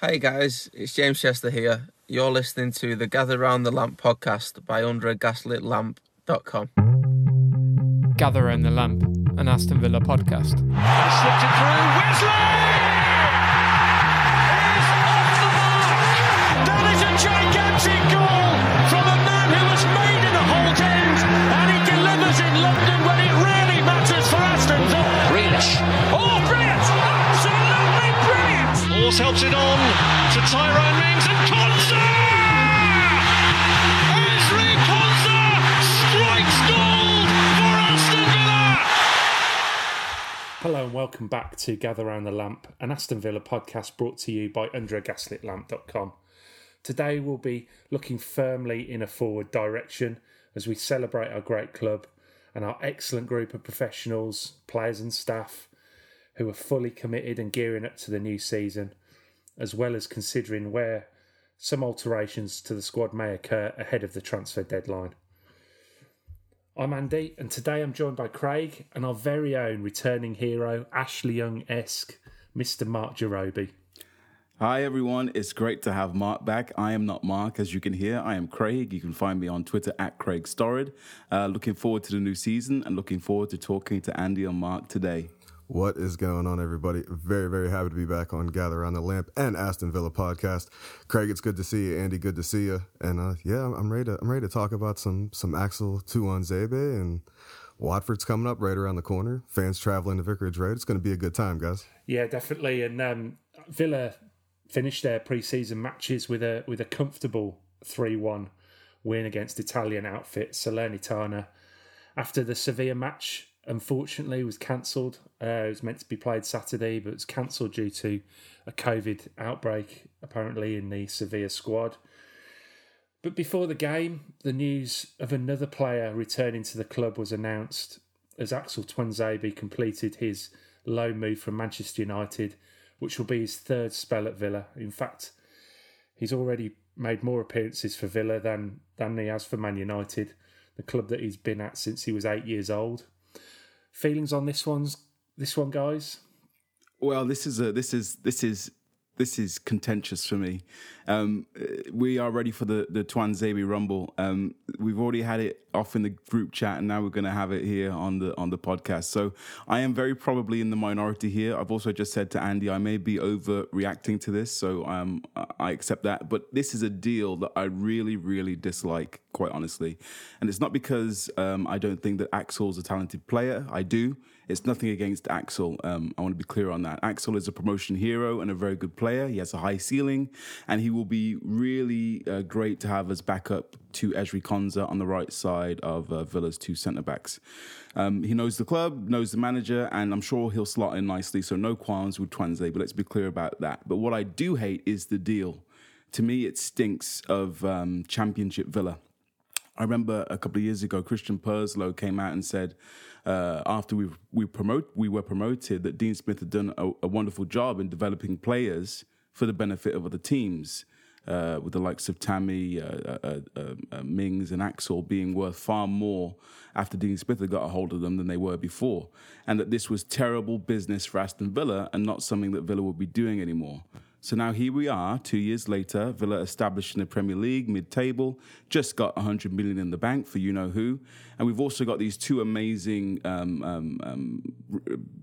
Hey guys, it's James Chester here. You're listening to the Gather Round the Lamp podcast by underagaslitlamp.com. Gather Round the Lamp, an Aston Villa podcast. Slipped it through, Wesley! Helps it on to Tyron Mings and Konsa! Ezri Konsa strikes gold for Aston Villa! Hello and welcome back to Gather Round the Lamp, an Aston Villa podcast brought to you by underagaslitlamp.com. Today we'll be looking firmly in a forward direction as we celebrate our great club and our excellent group of professionals, players and staff who are fully committed and gearing up to the new season, as well as considering where some alterations to the squad may occur ahead of the transfer deadline. I'm Andy, and today I'm joined by Craig and our very own returning hero, Ashley Young-esque, Mr. Mark Jarobi. Hi everyone, it's great to have Mark back. I am not Mark, as you can hear. I am Craig. You can find me on Twitter at Craig Storrid. Looking forward to the new season and looking forward to talking to Andy and Mark today. What is going on, everybody? Very, very happy to be back on Gather Round the Lamp and Aston Villa podcast. Craig, it's good to see you. Andy, good to see you. And I'm ready to talk about some Axel Tuanzebe, and Watford's coming up right around the corner. Fans traveling to Vicarage Road. It's going to be a good time, guys. Yeah, definitely. And Villa finished their pre-season matches with a comfortable 3-1 win against Italian outfit Salernitana after the Sevilla match. Unfortunately, it was cancelled. It was meant to be played Saturday, but it was cancelled due to a COVID outbreak, apparently, in the Sevilla squad. But before the game, the news of another player returning to the club was announced as Axel Tuanzebe completed his loan move from Manchester United, which will be his third spell at Villa. In fact, he's already made more appearances for Villa than he has for Man United, the club that he's been at since he was 8 years old. Feelings on this one, guys? Well, this is contentious for me. We are ready for the Tuanzebe rumble. We've already had it off in the group chat, and now we're going to have it here on the podcast. So I am very probably in the minority here. I've also just said to Andy, I may be overreacting to this, so I accept that. But this is a deal that I really, really dislike, quite honestly. And it's not because I don't think that Axel's a talented player. I do. It's nothing against Axel. I want to be clear on that. Axel is a promotion hero and a very good player. He has a high ceiling, and he will be really great to have as backup to Ezri Konsa on the right side of Villa's two centre-backs. He knows the club, knows the manager, and I'm sure he'll slot in nicely, so no qualms with Tuanzebe, but let's be clear about that. But what I do hate is the deal. To me, it stinks of Championship Villa. I remember a couple of years ago, Christian Purslow came out and said, after we were promoted, that Dean Smith had done a wonderful job in developing players for the benefit of other teams, with the likes of Tammy, Mings and Axel being worth far more after Dean Smith had got a hold of them than they were before, and that this was terrible business for Aston Villa and not something that Villa would be doing anymore. So now here we are, 2 years later, Villa established in the Premier League, mid-table, just got 100 million in the bank for you-know-who. And we've also got these two amazing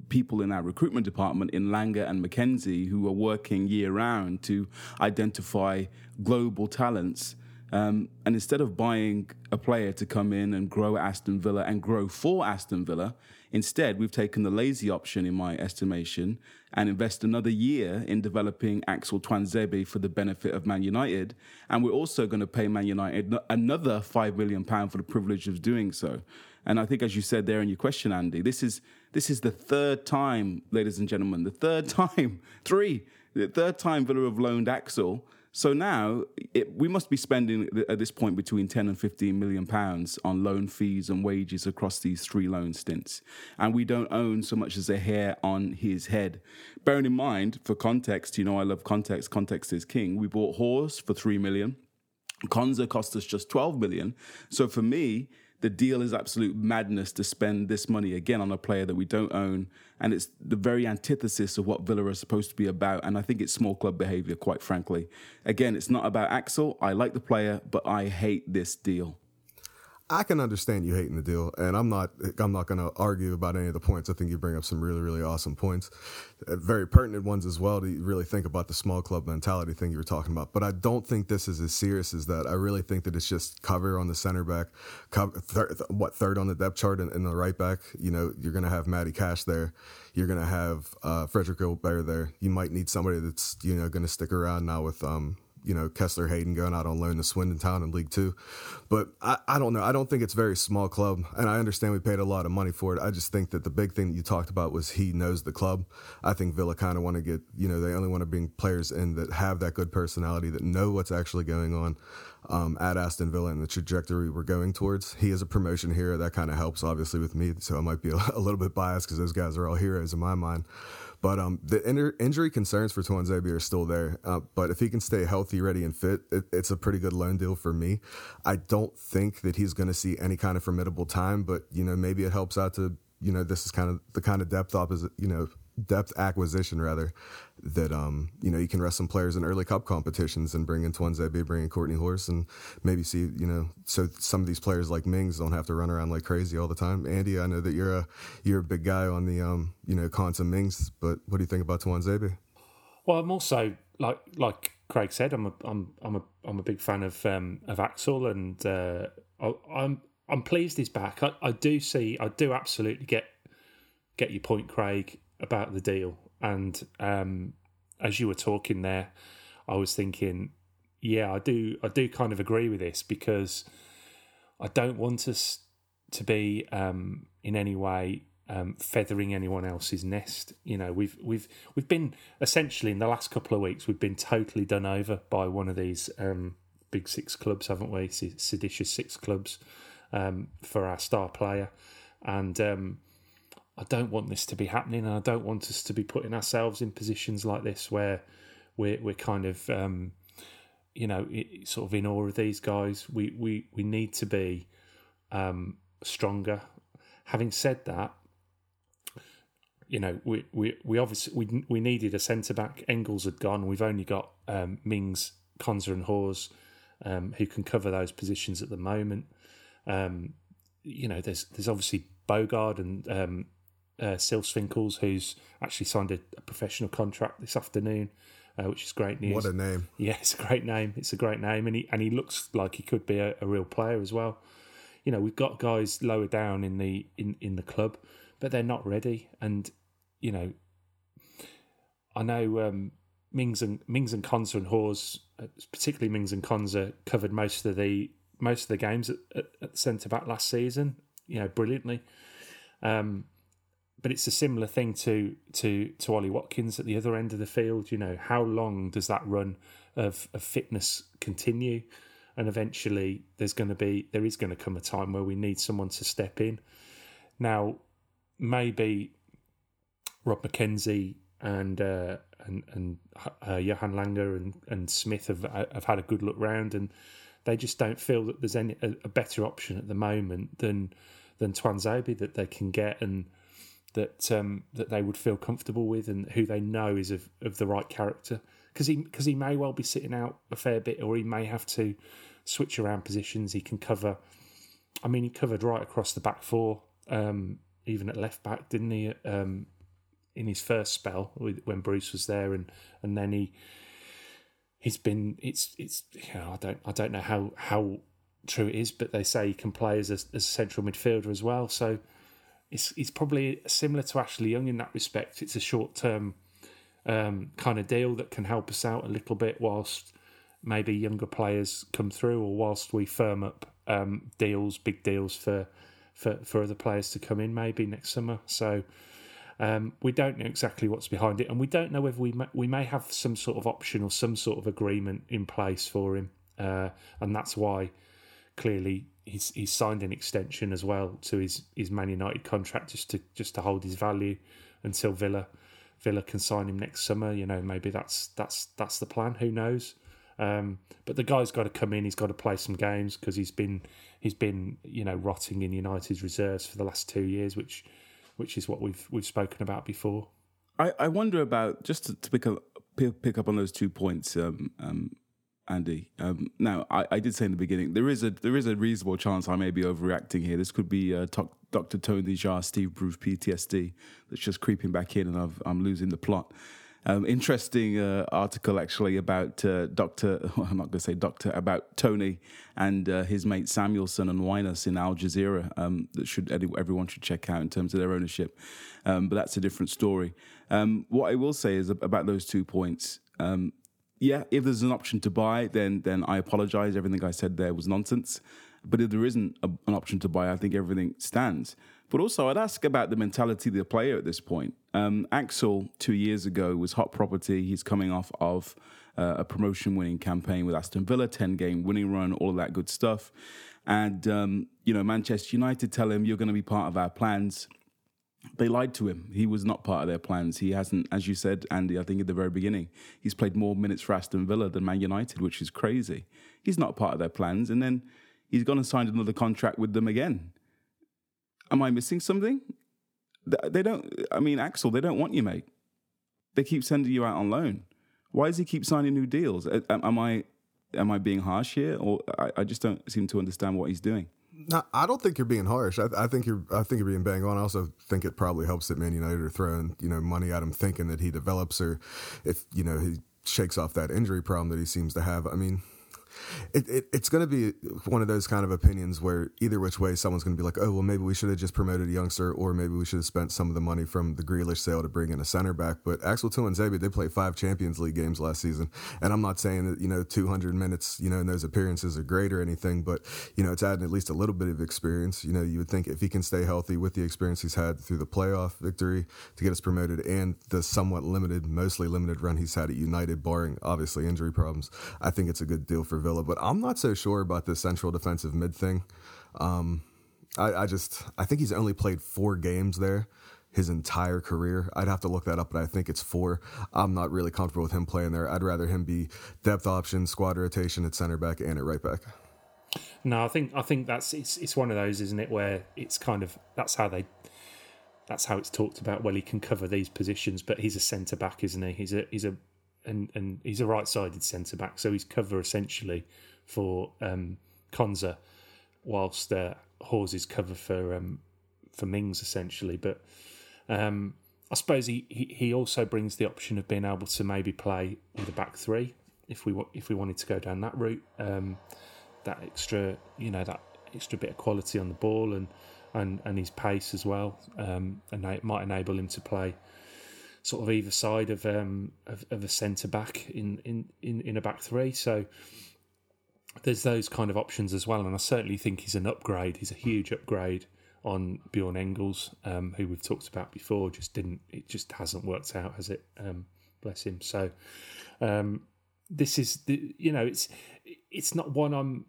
people in our recruitment department, in Langer and Mackenzie, who are working year-round to identify global talents. And instead of buying a player to come in and grow Aston Villa and grow for Aston Villa, instead, we've taken the lazy option, in my estimation, and invest another year in developing Axel Tuanzebe for the benefit of Man United. And we're also going to pay Man United another £5 million for the privilege of doing so. And I think, as you said there in your question, Andy, this is the third time, ladies and gentlemen, the third time Villa have loaned Axel. So now we must be spending at this point between 10 and 15 million pounds on loan fees and wages across these three loan stints. And we don't own so much as a hair on his head. Bearing in mind, for context, you know, I love context. Context is king. We bought Hause for 3 million. Konsa cost us just 12 million. So for me, the deal is absolute madness to spend this money again on a player that we don't own. And it's the very antithesis of what Villa are supposed to be about. And I think it's small club behaviour, quite frankly. Again, it's not about Axel. I like the player, but I hate this deal. I can understand you hating the deal, and I'm not going to argue about any of the points. I think you bring up some really, really awesome points, very pertinent ones as well, to really think about the small club mentality thing you were talking about. But I don't think this is as serious as that. I really think that it's just cover on the center back, third on the depth chart and the right back. You know, you're going to have Matty Cash there. You're going to have Frederick Gilbert there. You might need somebody that's, you know, going to stick around now with Kessler Hayden going out on loan to Swindon Town in League Two. But I don't know. I don't think it's very small club. And I understand we paid a lot of money for it. I just think that the big thing that you talked about was he knows the club. I think Villa kind of want to get, you know, they only want to bring players in that have that good personality, that know what's actually going on at Aston Villa and the trajectory we're going towards. He is a promotion hero. That kind of helps, obviously, with me. So I might be a little bit biased because those guys are all heroes in my mind. But the injury concerns for Tuanzebe are still there. But if he can stay healthy, ready, and fit, it's a pretty good loan deal for me. I don't think that he's going to see any kind of formidable time. But, you know, maybe it helps out to, you know, this is kind of the kind of depth acquisition, rather, that, you know, you can rest some players in early cup competitions and bring in Tuanzebe, bring in Courtney Hause, and maybe see, you know, so some of these players like Mings don't have to run around like crazy all the time. Andy, I know that you're a big guy on the, you know, Konsa Mings, but what do you think about Tuanzebe? Well, I'm also, like Craig said, I'm a big fan of Axel, and I'm pleased he's back. I do absolutely get your point, Craig, about the deal. And as you were talking there, I was thinking, yeah, I do kind of agree with this, because I don't want us to be in any way feathering anyone else's nest. You know, we've been essentially in the last couple of weeks, we've been totally done over by one of these big six clubs, haven't we? Seditious six clubs for our star player. And I don't want this to be happening, and I don't want us to be putting ourselves in positions like this where we're kind of, you know, sort of in awe of these guys. We need to be stronger. Having said that, you know, we obviously we needed a centre back. Engels had gone. We've only got Mings, Konsa, and Hause who can cover those positions at the moment. You know, there's obviously Bogard and Silsfinkels, who's actually signed a professional contract this afternoon, which is great news. What a name. Yeah, it's a great name. It's a great name. And he looks like he could be a real player as well. You know, we've got guys lower down in the in the club, but they're not ready. And, you know, I know Mings and Konsa and Hause, particularly Mings and Konsa, covered most of the games at centre-back last season, you know, brilliantly. But it's a similar thing to Ollie Watkins at the other end of the field. You know, how long does that run of fitness continue? And eventually there is going to come a time where we need someone to step in. Now, maybe Rob Mackenzie and Johan Langer and Smith have had a good look round, and they just don't feel that there's a better option at the moment than Tuanzebe that they can get, and that they would feel comfortable with, and who they know is of the right character. Because he may well be sitting out a fair bit, or he may have to switch around positions. He can cover. I mean, he covered right across the back four, even at left back, didn't he? In his first spell when Bruce was there, and then he. He's been. It's. You know, I don't know how true it is, but they say he can play as a central midfielder as well. So, it's probably similar to Ashley Young in that respect. It's a short term kind of deal that can help us out a little bit whilst maybe younger players come through, or whilst we firm up deals, big deals for other players to come in maybe next summer. So. We don't know exactly what's behind it, and we don't know whether we may have some sort of option or some sort of agreement in place for him, and that's why clearly he's signed an extension as well to his Man United contract just to hold his value until Villa can sign him next summer. You know, maybe that's the plan. Who knows? But the guy's got to come in. He's got to play some games because he's been rotting in United's reserves for the last 2 years, which is what we've spoken about before. I wonder about, just to pick up on those 2 points, Andy. Now, I did say in the beginning there is a reasonable chance I may be overreacting here. This could be Dr. Tony Jha, Steve Bruce PTSD that's just creeping back in, and I'm losing the plot. Interesting article actually about Tony and his mate Samuelson and Wynas in Al Jazeera that everyone should check out in terms of their ownership. But that's a different story. What I will say is about those 2 points. Yeah, if there's an option to buy, then I apologise. Everything I said there was nonsense. But if there isn't an option to buy, I think everything stands. But also, I'd ask about the mentality of the player at this point. Axel, 2 years ago, was hot property. He's coming off of a promotion-winning campaign with Aston Villa, 10-game winning run, all of that good stuff. And, Manchester United tell him, you're going to be part of our plans. They lied to him. He was not part of their plans. He hasn't, as you said, Andy, I think at the very beginning, he's played more minutes for Aston Villa than Man United, which is crazy. He's not part of their plans. And then he's gone and signed another contract with them again. Am I missing something? Axel, they don't want you, mate. They keep sending you out on loan. Why does he keep signing new deals? Am I being harsh here? Or I just don't seem to understand what he's doing. No, I don't think you're being harsh. I think you're being bang on. I also think it probably helps that Man United are throwing, money at him thinking that he develops or if, he shakes off that injury problem that he seems to have. I mean, It's going to be one of those kind of opinions where either which way someone's going to be like, oh, well, maybe we should have just promoted a youngster, or maybe we should have spent some of the money from the Grealish sale to bring in a center back. But Axel Tuanzebe did play 5 Champions League games last season. And I'm not saying that, 200 minutes, in those appearances are great or anything, but, it's adding at least a little bit of experience. You would think if he can stay healthy with the experience he's had through the playoff victory to get us promoted and the somewhat limited, mostly limited run he's had at United, barring obviously injury problems, I think it's a good deal for Villa, but I'm not so sure about the central defensive mid thing. I think he's only played 4 games there his entire career. I'd have to look that up, but I think it's 4. I'm not really comfortable with him playing there. I'd rather him be depth option, squad rotation at centre back and at right back. No, I think that's it's one of those, isn't it, where it's kind of that's how it's talked about. Well, he can cover these positions, but he's a centre back, isn't he? And he's a right-sided centre-back, so he's cover essentially for Konsa, whilst Hause is cover for Mings essentially. But I suppose he also brings the option of being able to maybe play with a back three if we wanted to go down that route. That extra bit of quality on the ball and his pace as well, and it might enable him to play sort of either side of a centre back in a back three. So there's those kind of options as well. And I certainly think he's an upgrade. He's a huge upgrade on Bjorn Engels, who we've talked about before. It just hasn't worked out, has it? Bless him. So this is it's not one I'm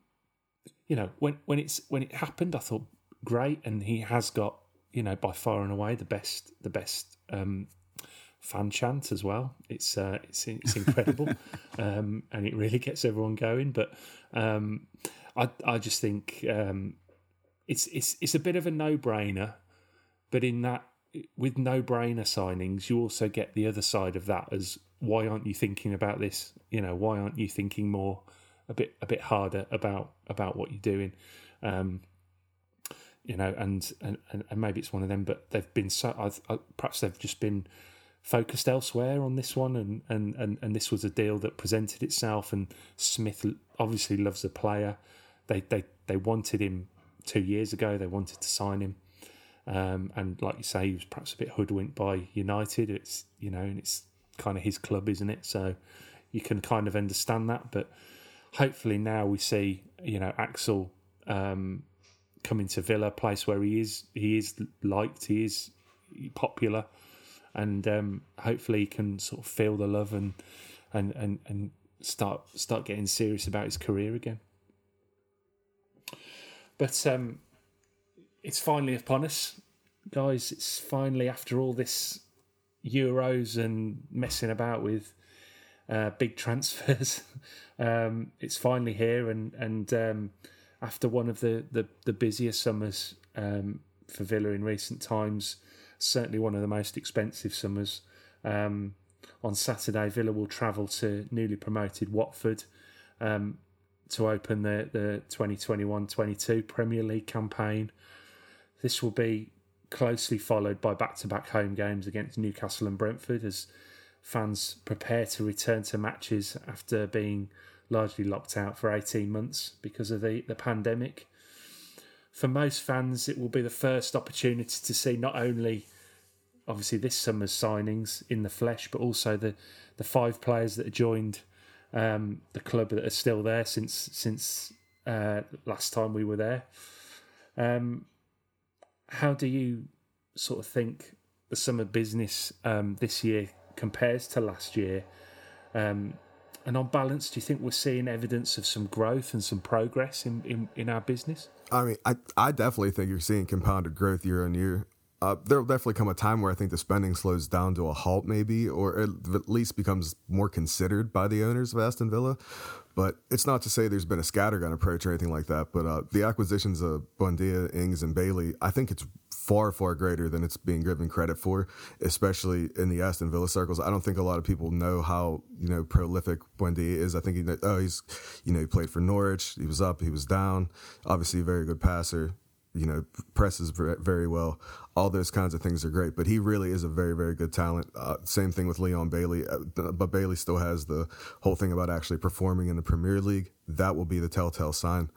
when it happened I thought great, and he has got by far and away the best fan chant as well. It's incredible, and it really gets everyone going. But I just think it's a bit of a no-brainer. But in that, with no-brainer signings, you also get the other side of that as why aren't you thinking about this? Why aren't you thinking more, a bit harder about what you're doing? And maybe it's one of them. But they've been so perhaps they've just been focused elsewhere on this one, and this was a deal that presented itself. And Smith obviously loves the player. They wanted him 2 years ago. They wanted to sign him, and like you say, he was perhaps a bit hoodwinked by United. It's and it's kind of his club, isn't it? So you can kind of understand that. But hopefully now we see Axel coming to Villa, a place where he is liked, he is popular. And hopefully he can sort of feel the love and start getting serious about his career again. But it's finally upon us, guys. It's finally, after all this Euros and messing about with big transfers. It's finally here, and after one of the busiest summers for Villa in recent times, certainly one of the most expensive summers. On Saturday, Villa will travel to newly promoted Watford to open the 2021-22 Premier League campaign. This will be closely followed by back-to-back home games against Newcastle and Brentford as fans prepare to return to matches after being largely locked out for 18 months because of the pandemic. For most fans, it will be the first opportunity to see not only obviously this summer's signings in the flesh, but also the five players that have joined the club that are still there since last time we were there. How do you sort of think the summer business this year compares to last year? And on balance, do you think we're seeing evidence of some growth and some progress in our business? I mean, I definitely think you're seeing compounded growth year on year. There'll definitely come a time where I think the spending slows down to a halt maybe, or at least becomes more considered by the owners of Aston Villa. But it's not to say there's been a scattergun approach or anything like that. But the acquisitions of Buendia, Ings, and Bailey, I think it's far, far greater than it's being given credit for, especially in the Aston Villa circles. I don't think a lot of people know how, prolific Buendia is. I think he played for Norwich. He was up, he was down. Obviously a very good passer. Presses very well. All those kinds of things are great, but he really is a very, very good talent. Same thing with Leon Bailey, but Bailey still has the whole thing about actually performing in the Premier League. That will be the telltale sign.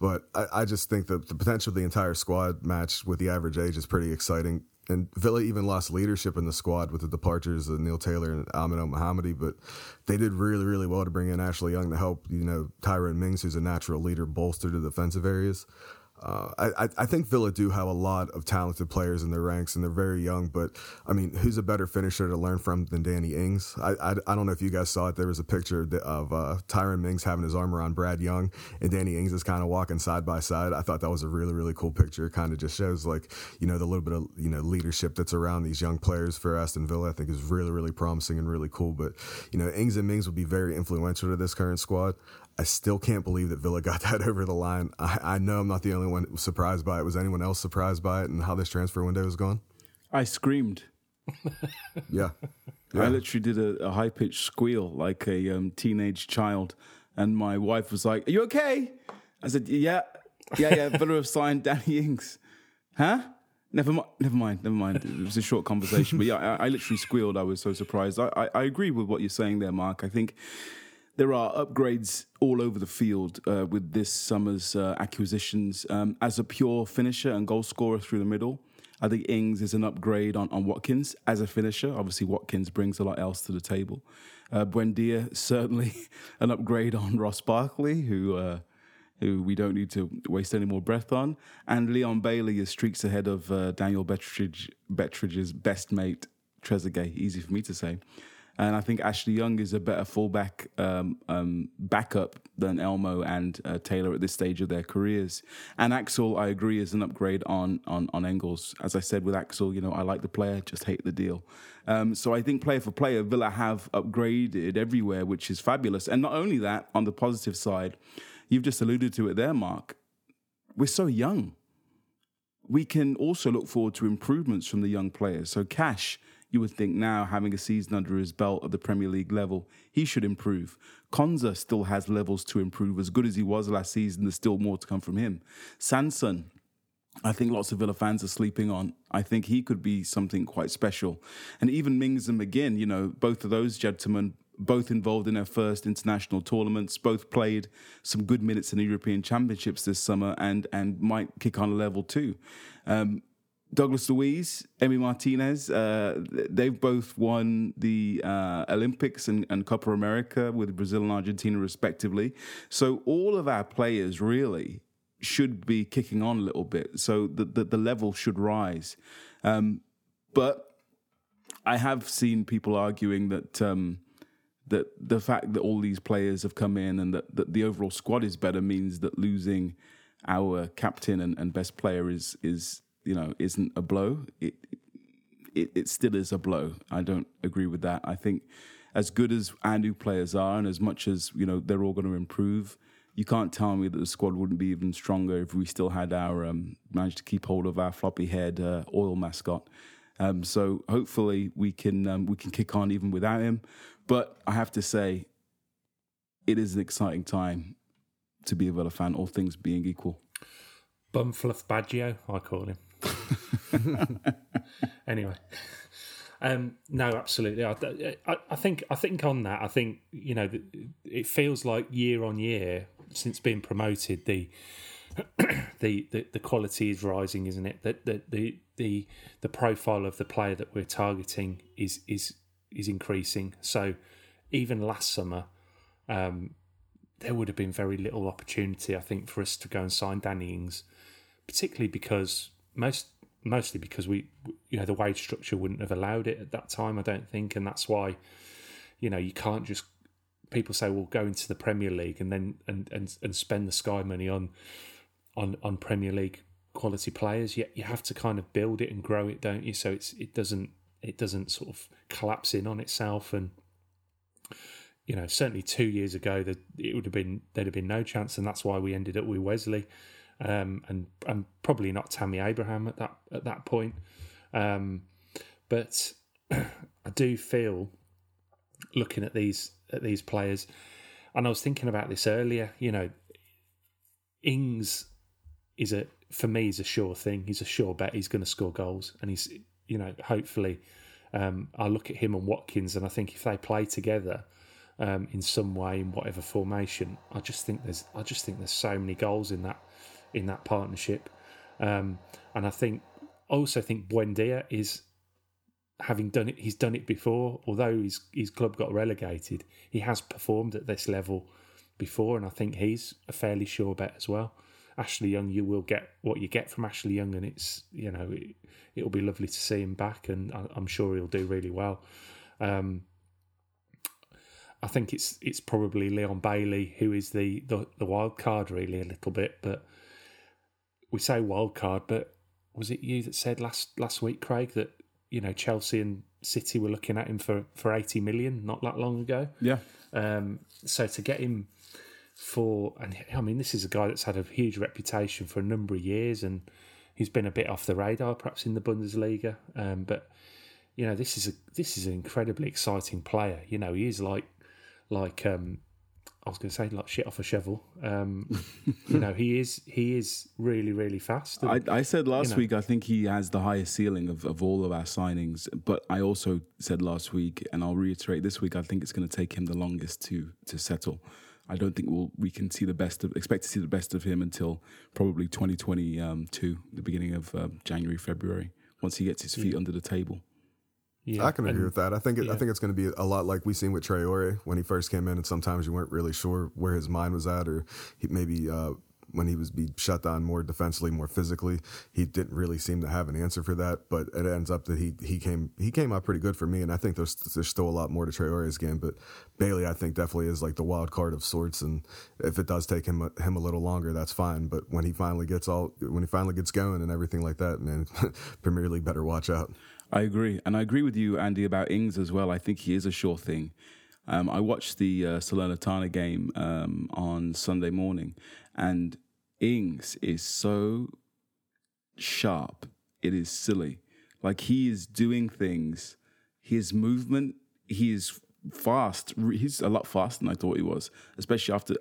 But I just think that the potential of the entire squad matched with the average age is pretty exciting. And Villa even lost leadership in the squad with the departures of Neil Taylor and Amin El-Mohammadi, but they did really, really well to bring in Ashley Young to help, Tyron Mings, who's a natural leader, bolster the defensive areas. I think Villa do have a lot of talented players in their ranks, and they're very young. But I mean, who's a better finisher to learn from than Danny Ings? I don't know if you guys saw it. There was a picture of Tyron Mings having his arm around Brad Young, and Danny Ings is kind of walking side by side. I thought that was a really, really cool picture. It kind of just shows the little bit of leadership that's around these young players for Aston Villa. I think is really, really promising and really cool. But Ings and Mings will be very influential to this current squad. I still can't believe that Villa got that over the line. I know I'm not the only one surprised by it. Was anyone else surprised by it and how this transfer window has gone? I screamed. Yeah. I literally did a high-pitched squeal like a teenage child. And my wife was like, "Are you okay?" I said, Yeah, Villa have signed Danny Ings. Huh? Never mind. It was a short conversation. But yeah, I literally squealed. I was so surprised. I agree with what you're saying there, Mark. I think there are upgrades all over the field with this summer's acquisitions. As a pure finisher and goal scorer through the middle, I think Ings is an upgrade on Watkins as a finisher. Obviously, Watkins brings a lot else to the table. Buendia, certainly an upgrade on Ross Barkley, who we don't need to waste any more breath on. And Leon Bailey is streaks ahead of Daniel Bettridge's best mate, Trezeguet. Easy for me to say. And I think Ashley Young is a better fullback backup than Elmo and Taylor at this stage of their careers. And Axel, I agree, is an upgrade on Engels. As I said with Axel, I like the player, just hate the deal. So I think player for player, Villa have upgraded everywhere, which is fabulous. And not only that, on the positive side, you've just alluded to it there, Mark. We're so young. We can also look forward to improvements from the young players. So Cash, you would think now, having a season under his belt at the Premier League level, he should improve. Konsa still has levels to improve. As good as he was last season, there's still more to come from him. Sanson, I think lots of Villa fans are sleeping on. I think he could be something quite special. And even Mings and McGinn, both of those gentlemen, both involved in their first international tournaments, both played some good minutes in the European Championships this summer and might kick on a level too. Douglas Luiz, Emmy Martinez, they've both won the Olympics and Copa America with Brazil and Argentina respectively. So all of our players really should be kicking on a little bit. So the level should rise. But I have seen people arguing that that the fact that all these players have come in and that the overall squad is better means that losing our captain and best player is isn't a blow. It still is a blow. I don't agree with that. I think as good as our new players are, and as much as, you know, they're all going to improve, you can't tell me that the squad wouldn't be even stronger if we still had our managed to keep hold of our floppy-haired oil mascot. So hopefully we can kick on even without him. But I have to say, it is an exciting time to be a Villa fan, all things being equal. Bumfluff Baggio, I call him. Anyway, no, absolutely. I think on that, I think, you know, it feels like year on year since being promoted, the quality is rising, isn't it? That the profile of the player that we're targeting is increasing. So even last summer, there would have been very little opportunity, I think, for us to go and sign Danny Ings, particularly because mostly because we, you know, the wage structure wouldn't have allowed it at that time, I don't think, and that's why, you know, you can't just. People say, "Well, go into the Premier League and then and spend the Sky money on Premier League quality players." Yet you have to kind of build it and grow it, don't you? So it doesn't sort of collapse in on itself. And, you know, certainly 2 years ago, there'd have been no chance, and that's why we ended up with Wesley, and probably not Tammy Abraham at that point. But I do feel, looking at these players, and I was thinking about this earlier, you know, Ings is, for me, a sure thing. He's a sure bet. He's going to score goals, and he's, you know, hopefully, I look at him and Watkins, and I think if they play together. In some way, in whatever formation, I just think there's so many goals in that partnership, and I also think Buendia is having done it. He's done it before, although his club got relegated. He has performed at this level before, and I think he's a fairly sure bet as well. Ashley Young, you will get what you get from Ashley Young, and it's, you know, it'll be lovely to see him back, and I'm sure he'll do really well. I think it's probably Leon Bailey who is the wild card, really, a little bit. But we say wild card, but was it you that said last week, Craig, that, you know, Chelsea and City were looking at him for 80 million not that long ago? Yeah. So to get him for, and I mean, this is a guy that's had a huge reputation for a number of years, and he's been a bit off the radar, perhaps in the Bundesliga. But, you know, this is an incredibly exciting player. You know, he is like I was going to say, like shit off a shovel. You know, he is really, really fast. And, I said last week, I think he has the highest ceiling of all of our signings. But I also said last week, and I'll reiterate this week, I think it's going to take him the longest to settle. I don't think we can see the best of, expect to see the best of him until probably 2022, the beginning of January, February, once he gets his feet under the table. Yeah, I can agree with that. I think it's going to be a lot like we seen with Traore when he first came in, and sometimes you weren't really sure where his mind was at, or maybe when he was be shut down more defensively, more physically, he didn't really seem to have an answer for that. But it ends up that he came out pretty good for me, and I think there's still a lot more to Traore's game. But Bailey, I think, definitely is like the wild card of sorts, and if it does take him a little longer, that's fine. But when he finally gets going and everything like that, man, Premier League better watch out. I agree. And I agree with you, Andy, about Ings as well. I think he is a sure thing. I watched the Salernitana game on Sunday morning, and Ings is so sharp. It is silly. Like, he is doing things. His movement, he is fast. He's a lot faster than I thought he was, especially after,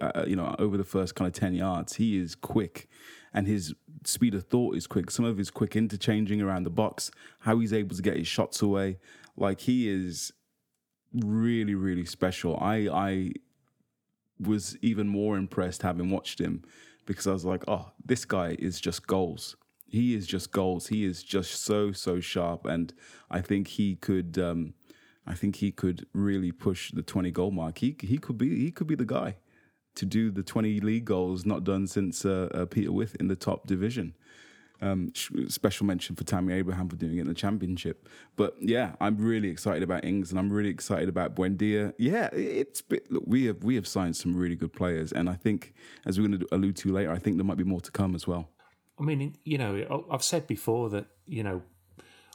over the first kind of 10 yards. He is quick, and his speed of thought is quick. Some of his quick interchanging around the box, how he's able to get his shots away. Like, he is really, really special. I was even more impressed having watched him, because I was like, oh, this guy is just goals. He is just goals. He is just so, so sharp. And I think he could really push the 20 goal mark. He could be the guy to do the 20 league goals not done since Peter Whith in the top division. Special mention for Tammy Abraham for doing it in the Championship. But yeah, I'm really excited about Ings, and I'm really excited about Buendia. Yeah, we have signed some really good players, and I think, as we're going to allude to later, I think there might be more to come as well. I mean, you know, I've said before that, you know,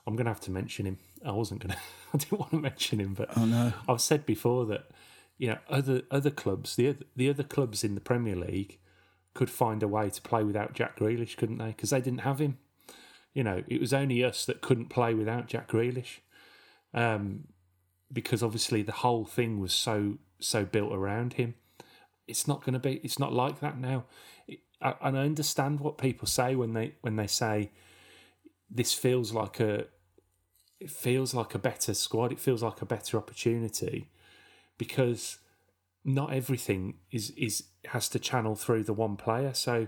I'm going to have to mention him. I wasn't going to. I didn't want to mention him, but I've said before that, you know, other clubs, the other clubs in the Premier League could find a way to play without Jack Grealish, couldn't they? Because they didn't have him. You know, it was only us that couldn't play without Jack Grealish, because obviously the whole thing was so built around him. It's not going to be. It's not like that now. And I understand what people say when they say this feels like a better squad. It feels like a better opportunity, because not everything is has to channel through the one player. So,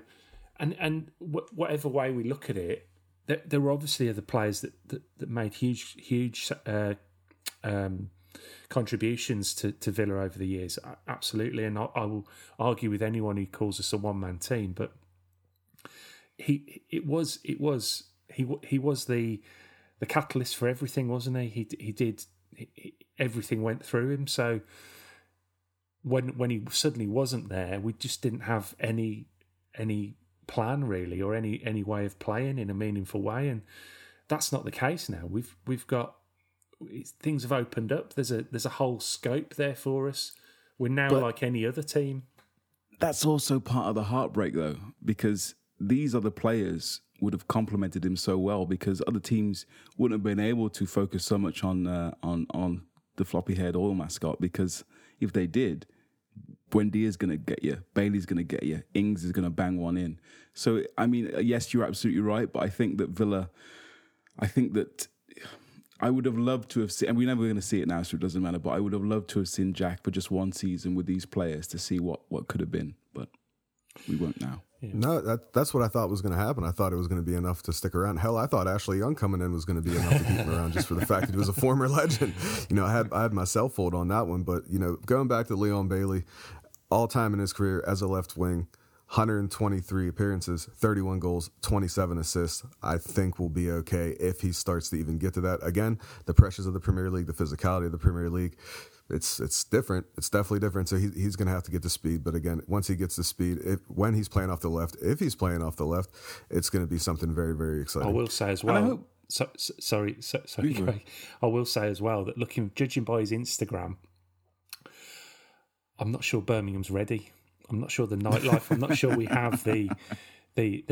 and whatever way we look at it, there were obviously other players that made huge contributions to Villa over the years. Absolutely, and I will argue with anyone who calls us a one-man team. But he was the catalyst for everything, wasn't he? He did everything went through him. So when he suddenly wasn't there, we just didn't have any plan really, or any way of playing in a meaningful way, and that's not the case now. We've got things have opened up. There's a whole scope there for us. We're now like any other team. That's also part of the heartbreak though, because these other players would have complemented him so well, because other teams wouldn't have been able to focus so much on the floppy-haired oil mascot, because if they did, Buendia's going to get you, Bailey's going to get you, Ings is going to bang one in. So, I mean, yes, you're absolutely right, but I think that I would have loved to have seen, and we're never going to see it now, so it doesn't matter, but I would have loved to have seen Jack for just one season with these players to see what could have been, but we won't now. Yeah. No, that's what I thought was going to happen. I thought it was going to be enough to stick around. Hell, I thought Ashley Young coming in was going to be enough to keep him around just for the fact that he was a former legend. You know, I had my cell fold on that one, but, you know, going back to Leon Bailey, all time in his career as a left wing, 123 appearances, 31 goals, 27 assists. I think we'll be okay if he starts to even get to that. Again, the pressures of the Premier League, the physicality of the Premier League, it's different. It's definitely different. So he's going to have to get to speed. But again, once he gets to speed, when he's playing off the left, it's going to be something very, very exciting. I will say as well. Sorry, Craig. I will say as well that judging by his Instagram, I'm not sure Birmingham's ready. I'm not sure the nightlife. I'm not sure we have the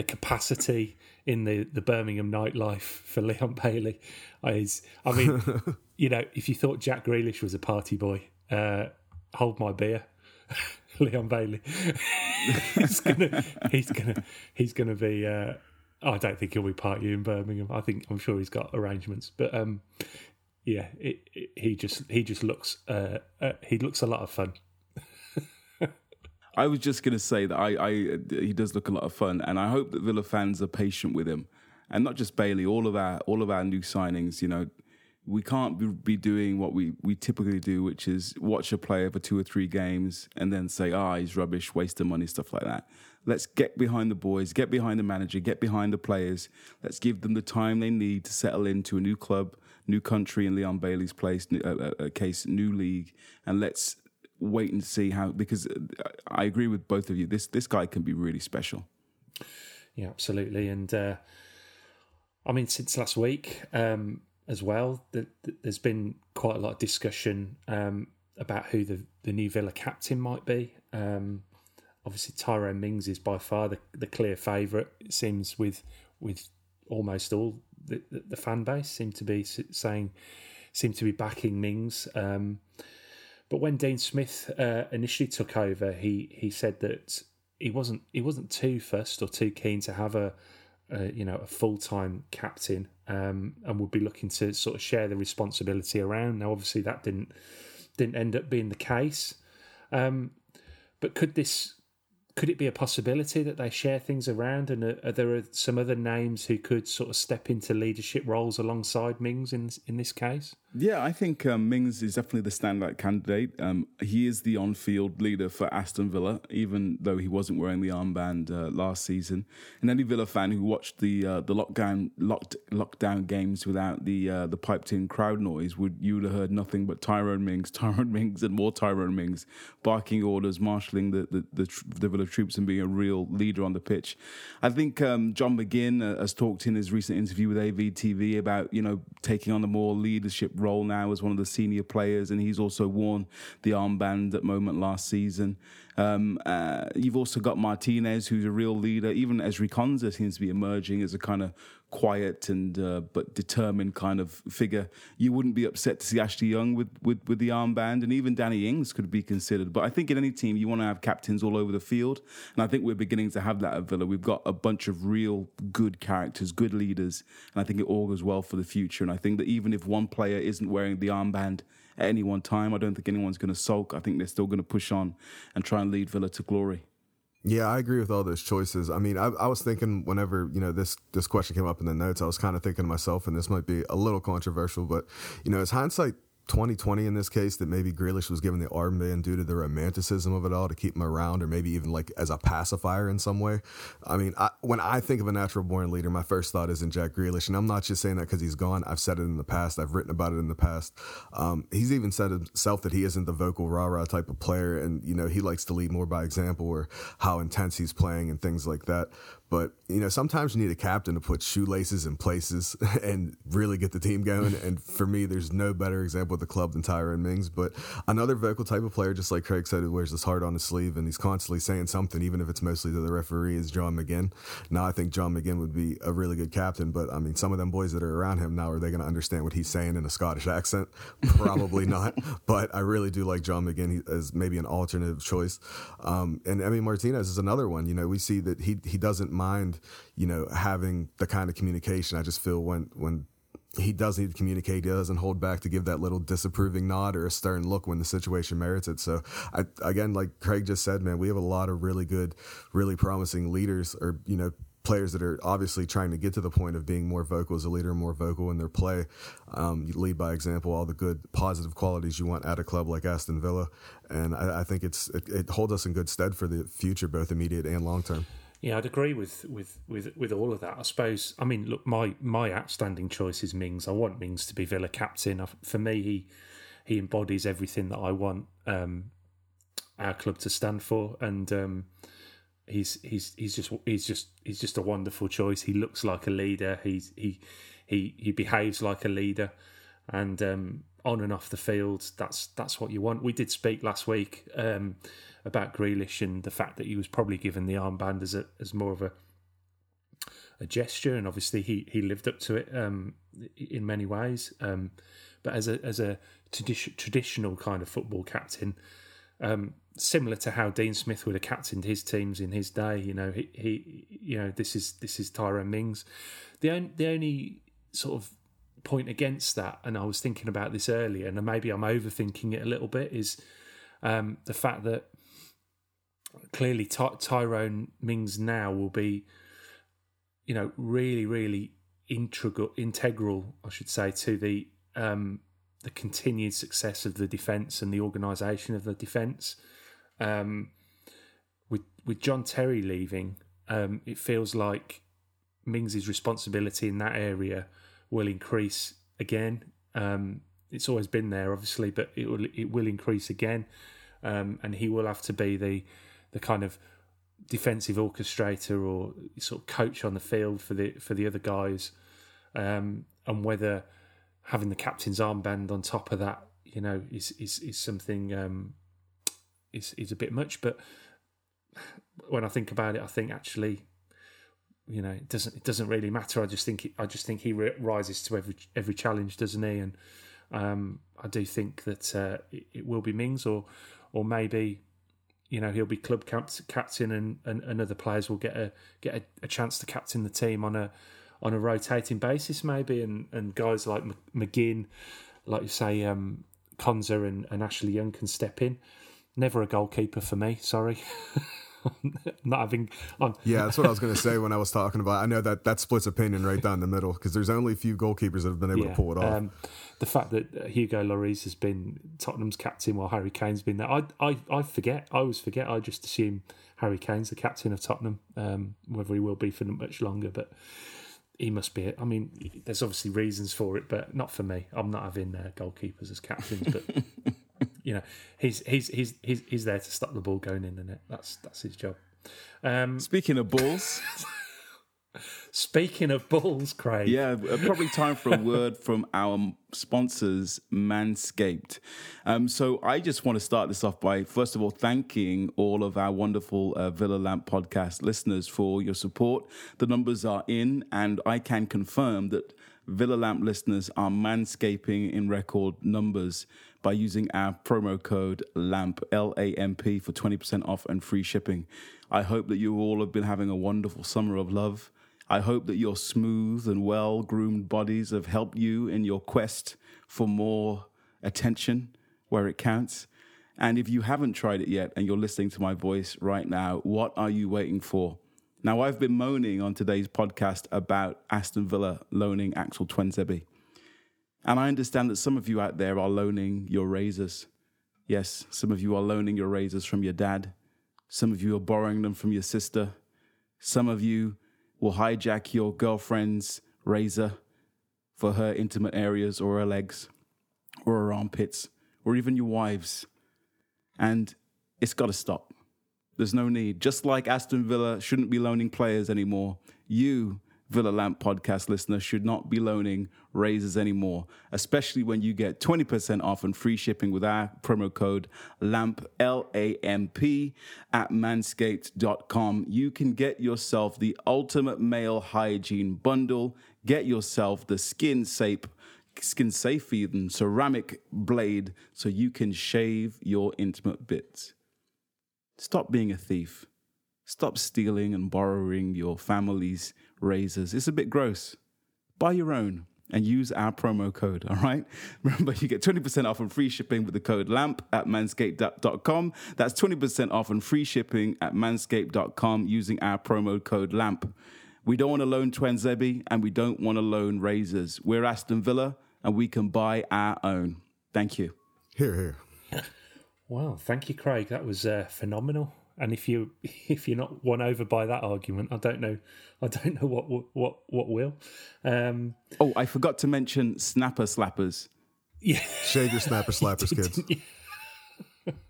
capacity in the Birmingham nightlife for Leon Bailey. I mean, you know, if you thought Jack Grealish was a party boy, hold my beer, Leon Bailey. he's gonna be. I don't think he'll be partying in Birmingham. I'm sure he's got arrangements, but yeah, he just looks he looks a lot of fun. I was just going to say that he does look a lot of fun, and I hope that Villa fans are patient with him, and not just Bailey. All of our new signings, you know, we can't be doing what we typically do, which is watch a player for 2 or 3 games and then say, he's rubbish, waste of money, stuff like that. Let's get behind the boys, get behind the manager, get behind the players. Let's give them the time they need to settle into a new club, new country, in Leon Bailey's case, new league, and let's wait and see how, because I agree with both of you. This guy can be really special. Yeah, absolutely. And I mean, since last week as well, there's been quite a lot of discussion about who the new Villa captain might be. Obviously, Tyron Mings is by far the clear favourite. It seems with almost all the fan base seem to be backing Mings. But when Dean Smith initially took over, he said that he wasn't too fussed or too keen to have a full-time captain, and would be looking to sort of share the responsibility around. Now, obviously, that didn't end up being the case. But could it be a possibility that they share things around, and are there some other names who could sort of step into leadership roles alongside Mings in this case? Yeah, I think Mings is definitely the standout candidate. He is the on-field leader for Aston Villa, even though he wasn't wearing the armband last season. And any Villa fan who watched the lockdown games without the piped-in crowd noise, you would have heard nothing but Tyron Mings, and more Tyron Mings, barking orders, marshalling the Villa troops and being a real leader on the pitch. I think John McGinn has talked in his recent interview with AVTV about, you know, taking on the more leadership role now as one of the senior players, and he's also worn the armband at moment last season. You've also got Martinez, who's a real leader. Even Ezri Konsa seems to be emerging as a kind of quiet and but determined kind of figure. You wouldn't be upset to see Ashley Young with the armband, and even Danny Ings could be considered. But I think in any team you want to have captains all over the field, and I think we're beginning to have that at Villa. We've got a bunch of real good characters, good leaders, and I think it augurs well for the future. And I think that even if one player isn't wearing the armband at any one time, I don't think anyone's going to sulk. I think they're still going to push on and try and lead Villa to glory. Yeah, I agree with all those choices. I mean, I was thinking whenever, you know, this question came up in the notes, I was kind of thinking to myself, and this might be a little controversial, but, you know, it's hindsight 2020 in this case, that maybe Grealish was given the armband due to the romanticism of it all to keep him around, or maybe even like as a pacifier in some way. I mean, when I think of a natural born leader, my first thought is in Jack Grealish, and I'm not just saying that because he's gone. I've said it in the past. I've written about it in the past. He's even said himself that he isn't the vocal rah-rah type of player, and, you know, he likes to lead more by example or how intense he's playing and things like that. But, you know, sometimes you need a captain to put shoelaces in places and really get the team going. And for me, there's no better example of the club than Tyron Mings. But another vocal type of player, just like Craig said, who wears his heart on his sleeve and he's constantly saying something, even if it's mostly to the referee, is John McGinn. Now, I think John McGinn would be a really good captain. But, I mean, some of them boys that are around him now, are they going to understand what he's saying in a Scottish accent? Probably not. But I really do like John McGinn as maybe an alternative choice. And Emmy Martinez is another one. You know, we see that he doesn't mind, you know, having the kind of communication. I just feel when he does need to communicate, he doesn't hold back to give that little disapproving nod or a stern look when the situation merits it. So, again, like Craig just said, man, we have a lot of really good, really promising leaders, or, you know, players that are obviously trying to get to the point of being more vocal as a leader, more vocal in their play. You lead by example, all the good positive qualities you want at a club like Aston Villa. And I think it holds us in good stead for the future, both immediate and long term. Yeah, I'd agree with all of that. I suppose, I mean, look, my outstanding choice is Mings. I want Mings to be Villa captain. For me, he embodies everything that I want our club to stand for, and he's just a wonderful choice. He looks like a leader. He behaves like a leader, and on and off the field, that's what you want. We did speak last week about Grealish and the fact that he was probably given the armband as more of a gesture, and obviously he lived up to it in many ways. But as a traditional kind of football captain, similar to how Dean Smith would have captained his teams in his day, you know, this is Tyron Mings. The only sort of point against that, and I was thinking about this earlier, and maybe I'm overthinking it a little bit, is the fact that clearly Tyron Mings now will be, you know, really, really integral, I should say, to the continued success of the defence and the organisation of the defence. With John Terry leaving, it feels like Mings' responsibility in that area will increase again. It's always been there, obviously, but it will increase again, and he will have to be the kind of defensive orchestrator or sort of coach on the field for the other guys, and whether having the captain's armband on top of that, you know, is something is a bit much. But when I think about it, I think actually, you know, it doesn't really matter. I just think he rises to every challenge, doesn't he? And I do think that it will be Mings, or maybe, you know, he'll be club captain, and other players will get a chance to captain the team on a rotating basis, maybe. And guys like McGinn, like you say, Konsa and Ashley Young can step in. Never a goalkeeper for me, sorry. not having on. Yeah, that's what I was going to say when I was talking about it. I know that splits opinion right down the middle, because there's only a few goalkeepers that have been able to pull it off. The fact that Hugo Lloris has been Tottenham's captain while Harry Kane's been there, I always forget. I just assume Harry Kane's the captain of Tottenham, whether he will be for much longer, but he must be. I mean, there's obviously reasons for it, but not for me. I'm not having goalkeepers as captains, but you know, he's there to stop the ball going in the net. That's his job. Speaking of balls, Craig. Yeah, probably time for a word from our sponsors, Manscaped. So I just want to start this off by, first of all, thanking all of our wonderful Villa Lamp podcast listeners for your support. The numbers are in, and I can confirm that Villa Lamp listeners are manscaping in record numbers by using our promo code LAMP, L-A-M-P, for 20% off and free shipping. I hope that you all have been having a wonderful summer of love. I hope that your smooth and well-groomed bodies have helped you in your quest for more attention where it counts. And if you haven't tried it yet and you're listening to my voice right now, what are you waiting for? Now, I've been moaning on today's podcast about Aston Villa loaning Axel Tuanzebe. And I understand that some of you out there are loaning your razors. Yes, some of you are loaning your razors from your dad. Some of you are borrowing them from your sister. Some of you will hijack your girlfriend's razor for her intimate areas or her legs or her armpits or even your wife's. And it's got to stop. There's no need. Just like Aston Villa shouldn't be loaning players anymore, you, Villa Lamp podcast listener, should not be loaning razors anymore, especially when you get 20% off and free shipping with our promo code LAMP, L-A-M-P, at manscaped.com. You can get yourself the ultimate male hygiene bundle. Get yourself the skin safe even ceramic blade so you can shave your intimate bits. Stop being a thief. Stop stealing and borrowing your family's razors. It's a bit gross. Buy your own and use our promo code, all right? Remember, you get 20% off and free shipping with the code LAMP at manscaped.com. That's 20% off and free shipping at manscaped.com using our promo code LAMP. We don't want to loan Tuanzebe and we don't want to loan razors. We're Aston Villa and we can buy our own. Thank you. Hear, hear. Wow, thank you, Craig. That was phenomenal. And if you're not won over by that argument, I don't know what will. Oh, I forgot to mention snapper slappers. Yeah, shave your snapper slappers, kids.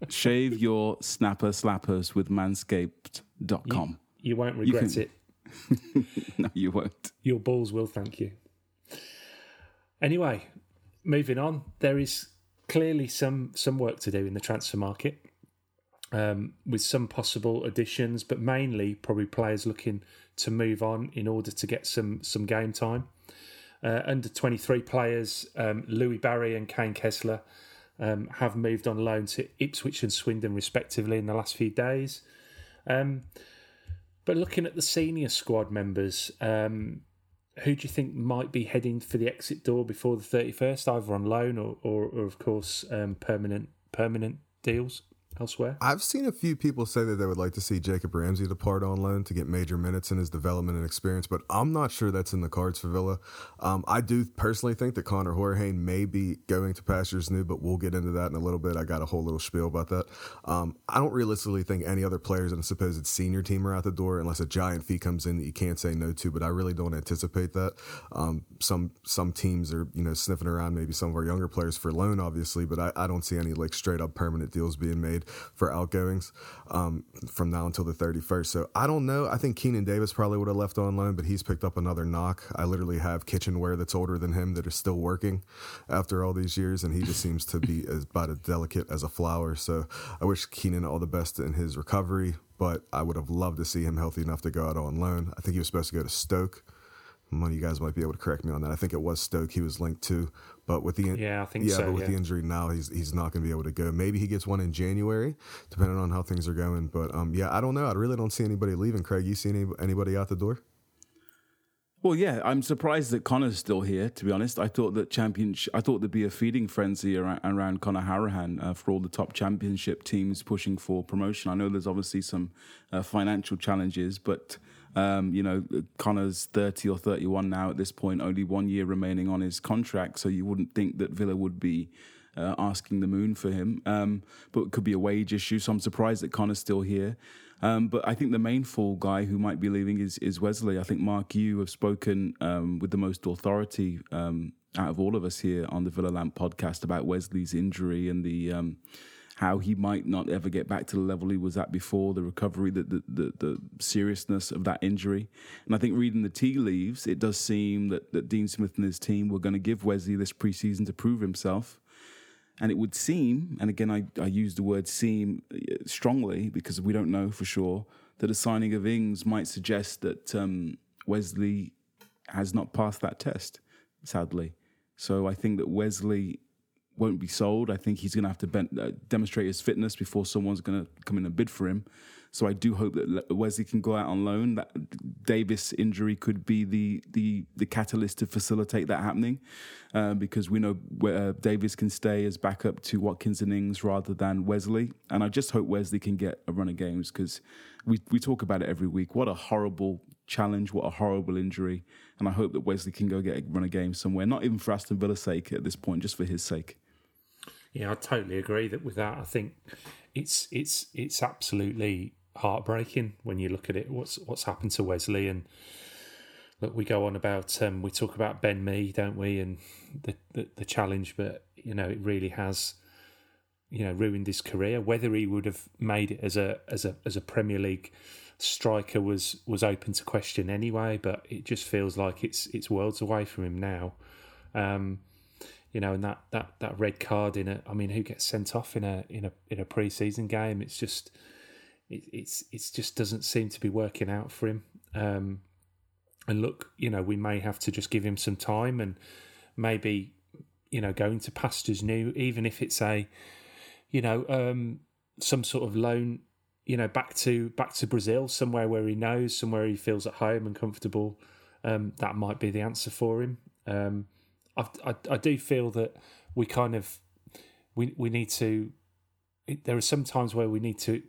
Shave your snapper slappers with manscaped.com. You won't regret it. No, you won't. Your balls will thank you. Anyway, moving on. There is clearly some work to do in the transfer market. With some possible additions, but mainly probably players looking to move on in order to get some game time. Under 23 players, Louis Barry and Kane Kessler have moved on loan to Ipswich and Swindon respectively in the last few days. But looking at the senior squad members, who do you think might be heading for the exit door before the 31st, either on loan or of course, permanent deals elsewhere? I've seen a few people say that they would like to see Jacob Ramsey depart on loan to get major minutes in his development and experience, but I'm not sure that's in the cards for Villa. I do personally think that Conor Hourihane may be going to pastures new, but we'll get into that in a little bit. I got a whole little spiel about that. I don't realistically think any other players in a supposed senior team are out the door unless a giant fee comes in that you can't say no to, but I really don't anticipate that. Some teams are, you know, sniffing around maybe some of our younger players for loan, obviously, but I don't see any like straight up permanent deals being made for outgoings from now until the 31st. So I don't know. I think Keenan Davis probably would have left on loan, but he's picked up another knock. I literally have kitchenware that's older than him that is still working after all these years, and he just seems to be about as delicate as a flower. So I wish Keenan all the best in his recovery, but I would have loved to see him healthy enough to go out on loan. I think he was supposed to go to Stoke. One of you guys might be able to correct me on that. I think it was Stoke he was linked to, but with the the injury now, he's not going to be able to go. Maybe he gets one in January, depending on how things are going. But I don't know. I really don't see anybody leaving. Craig, you seen anybody out the door? Well, yeah, I'm surprised that Conor's still here, to be honest. I thought that there'd be a feeding frenzy around Conor Hourihane for all the top championship teams pushing for promotion. I know there's obviously some financial challenges, but, you know, Conor's 30 or 31 now at this point, only 1 year remaining on his contract, so you wouldn't think that Villa would be asking the moon for him, but it could be a wage issue, so I'm surprised that Conor's still here. But I think the main fall guy who might be leaving is Wesley. I think, Mark, you have spoken with the most authority out of all of us here on the Villa Lamp podcast about Wesley's injury and the how he might not ever get back to the level he was at before, the recovery, the seriousness of that injury. And I think reading the tea leaves, it does seem that Dean Smith and his team were going to give Wesley this preseason to prove himself. And it would seem, and again, I use the word seem strongly because we don't know for sure, that a signing of Ings might suggest that Wesley has not passed that test, sadly. So I think that Wesley won't be sold. I think he's going to have to demonstrate his fitness before someone's going to come in and bid for him. So I do hope that Wesley can go out on loan. That Davis injury could be the catalyst to facilitate that happening, because we know where Davis can stay as backup to Watkins and Ings rather than Wesley. And I just hope Wesley can get a run of games, because we talk about it every week. What a horrible challenge, what a horrible injury. And I hope that Wesley can go get a run of games somewhere, not even for Aston Villa's sake at this point, just for his sake. Yeah, I totally agree with that. I think it's absolutely heartbreaking when you look at it, what's happened to Wesley. And look, we go on about we talk about Ben Mee, don't we, and the challenge, but you know, it really has, you know, ruined his career. Whether he would have made it as a Premier League striker was open to question anyway, but it just feels like it's worlds away from him now. You know, and that red card I mean, who gets sent off in a pre-season game? It's just it's just doesn't seem to be working out for him. And look, you know, we may have to just give him some time, and maybe, you know, going to pastures new, even if it's a, you know, some sort of loan, you know, back to Brazil, somewhere where he knows, somewhere he feels at home and comfortable. That might be the answer for him. I do feel that we kind of we need to. There are some times where we need to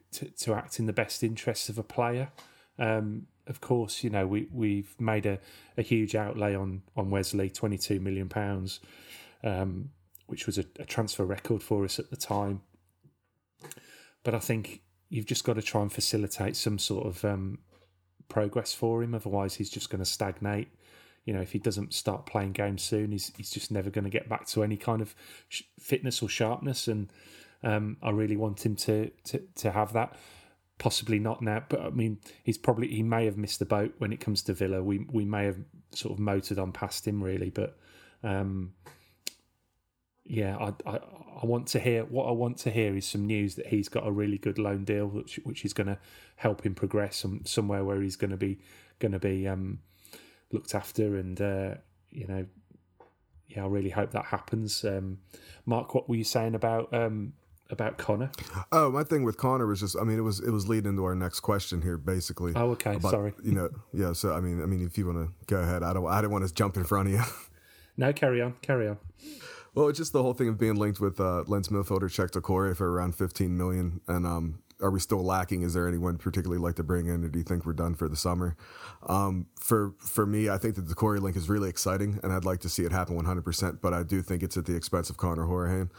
act in the best interests of a player. Of course, you know, we've made a huge outlay on Wesley, £22 million, which was a transfer record for us at the time. But I think you've just got to try and facilitate some sort of progress for him. Otherwise, he's just going to stagnate. You know, if he doesn't start playing games soon, he's just never going to get back to any kind of fitness or sharpness. And I really want him to have that. Possibly not now, but I mean, he may have missed the boat when it comes to Villa. We may have sort of motored on past him, really. But yeah, I want to hear what I want to hear is some news that he's got a really good loan deal, which is going to help him progress somewhere where he's going to be. Looked after, and you know, yeah, I really hope that happens. Mark, what were you saying about Conor? Oh, my thing with Conor was just, I mean, it was leading into our next question here, basically. Oh, okay, sorry. You know, yeah. So I mean, if you want to go ahead, I didn't want to jump in front of you. No, carry on. Well, it's just the whole thing of being linked with Lens midfielder Cheick Doucouré for around $15 million, and are we still lacking? Is there anyone particularly like to bring in, or do you think we're done for the summer? For me, I think that the Doucouré link is really exciting, and I'd like to see it happen 100%, but I do think it's at the expense of Conor Hourihane.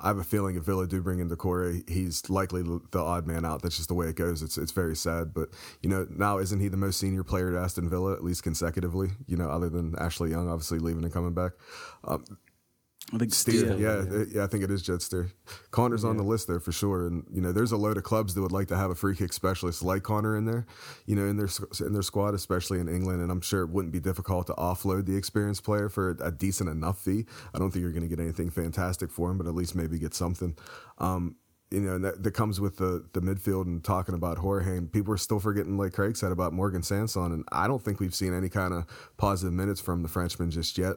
I have a feeling if Villa do bring in Doucouré, he's likely the odd man out. That's just the way it goes. It's very sad, but you know, now isn't he the most senior player at Aston Villa, at least consecutively, you know, other than Ashley Young, obviously leaving and coming back. I think Steer, yeah, I think it is Jed Steer. Conor's on the list there for sure, and you know, there's a load of clubs that would like to have a free kick specialist like Conor in there, you know, in their squad, especially in England. And I'm sure it wouldn't be difficult to offload the experienced player for a decent enough fee. I don't think you're going to get anything fantastic for him, but at least maybe get something. You know, and that comes with the midfield and talking about Hourihane. People are still forgetting, like Craig said, about Morgan Sanson, and I don't think we've seen any kind of positive minutes from the Frenchman just yet.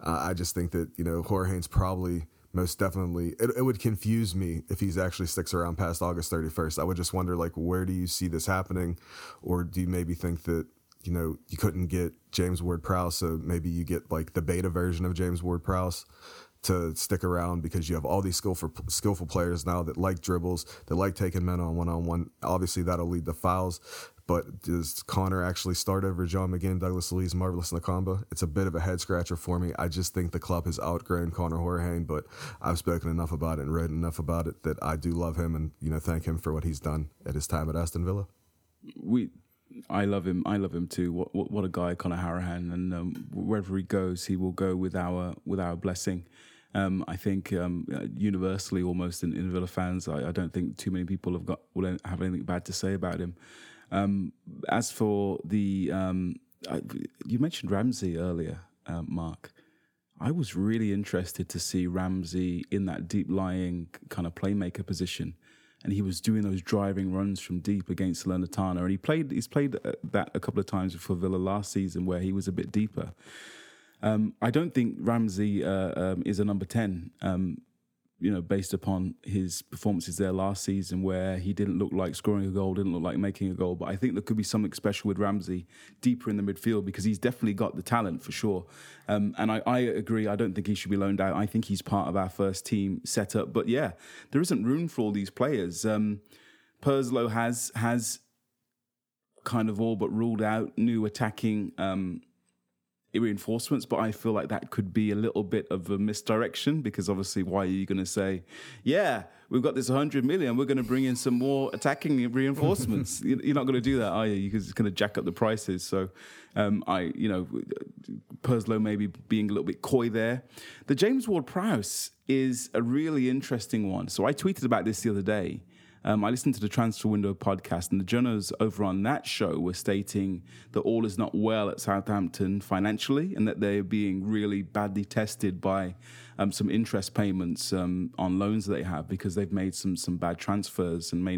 I just think that, you know, Hourihane's probably most definitely, it would confuse me if he's actually sticks around past August 31st. I would just wonder, like, where do you see this happening? Or do you maybe think that you know, you couldn't get James Ward-Prowse, so maybe you get like the beta version of James Ward-Prowse to stick around, because you have all these skillful players now that like dribbles, that like taking men on one-on-one. Obviously, that'll lead to fouls. But does Connor actually start over John McGinn, Douglas Luiz, Marvelous Nakamba? It's a bit of a head-scratcher for me. I just think the club has outgrown Conor Hourihane, but I've spoken enough about it and read enough about it that I do love him and, you know, thank him for what he's done at his time at Aston Villa. I love him. I love him too. What a guy, Conor Hourihane. And wherever he goes, he will go with our blessing. I think universally almost in Villa fans, I don't think too many people have anything bad to say about him. As for the you mentioned Ramsey earlier, Mark. I was really interested to see Ramsey in that deep-lying kind of playmaker position, and he was doing those driving runs from deep against Salernitana, and he's played that a couple of times for Villa last season where he was a bit deeper. I don't think Ramsey is a number 10. You know, based upon his performances there last season where he didn't look like scoring a goal, didn't look like making a goal. But I think there could be something special with Ramsey deeper in the midfield, because he's definitely got the talent for sure. And I agree, I don't think he should be loaned out. I think he's part of our first team setup. But yeah, there isn't room for all these players. Purslow has kind of all but ruled out new attacking reinforcements, but I feel like that could be a little bit of a misdirection, because obviously why are you going to say, yeah, we've got this 100 million, we're going to bring in some more attacking reinforcements? You're not going to do that, are you? Because it's going to jack up the prices. So Purslow maybe being a little bit coy there. The James Ward-Prowse is a really interesting one. So I tweeted about this the other day. I listened to the Transfer Window podcast, and the journos over on that show were stating that all is not well at Southampton financially, and that they're being really badly tested by some interest payments on loans that they have, because they've made some bad transfers and may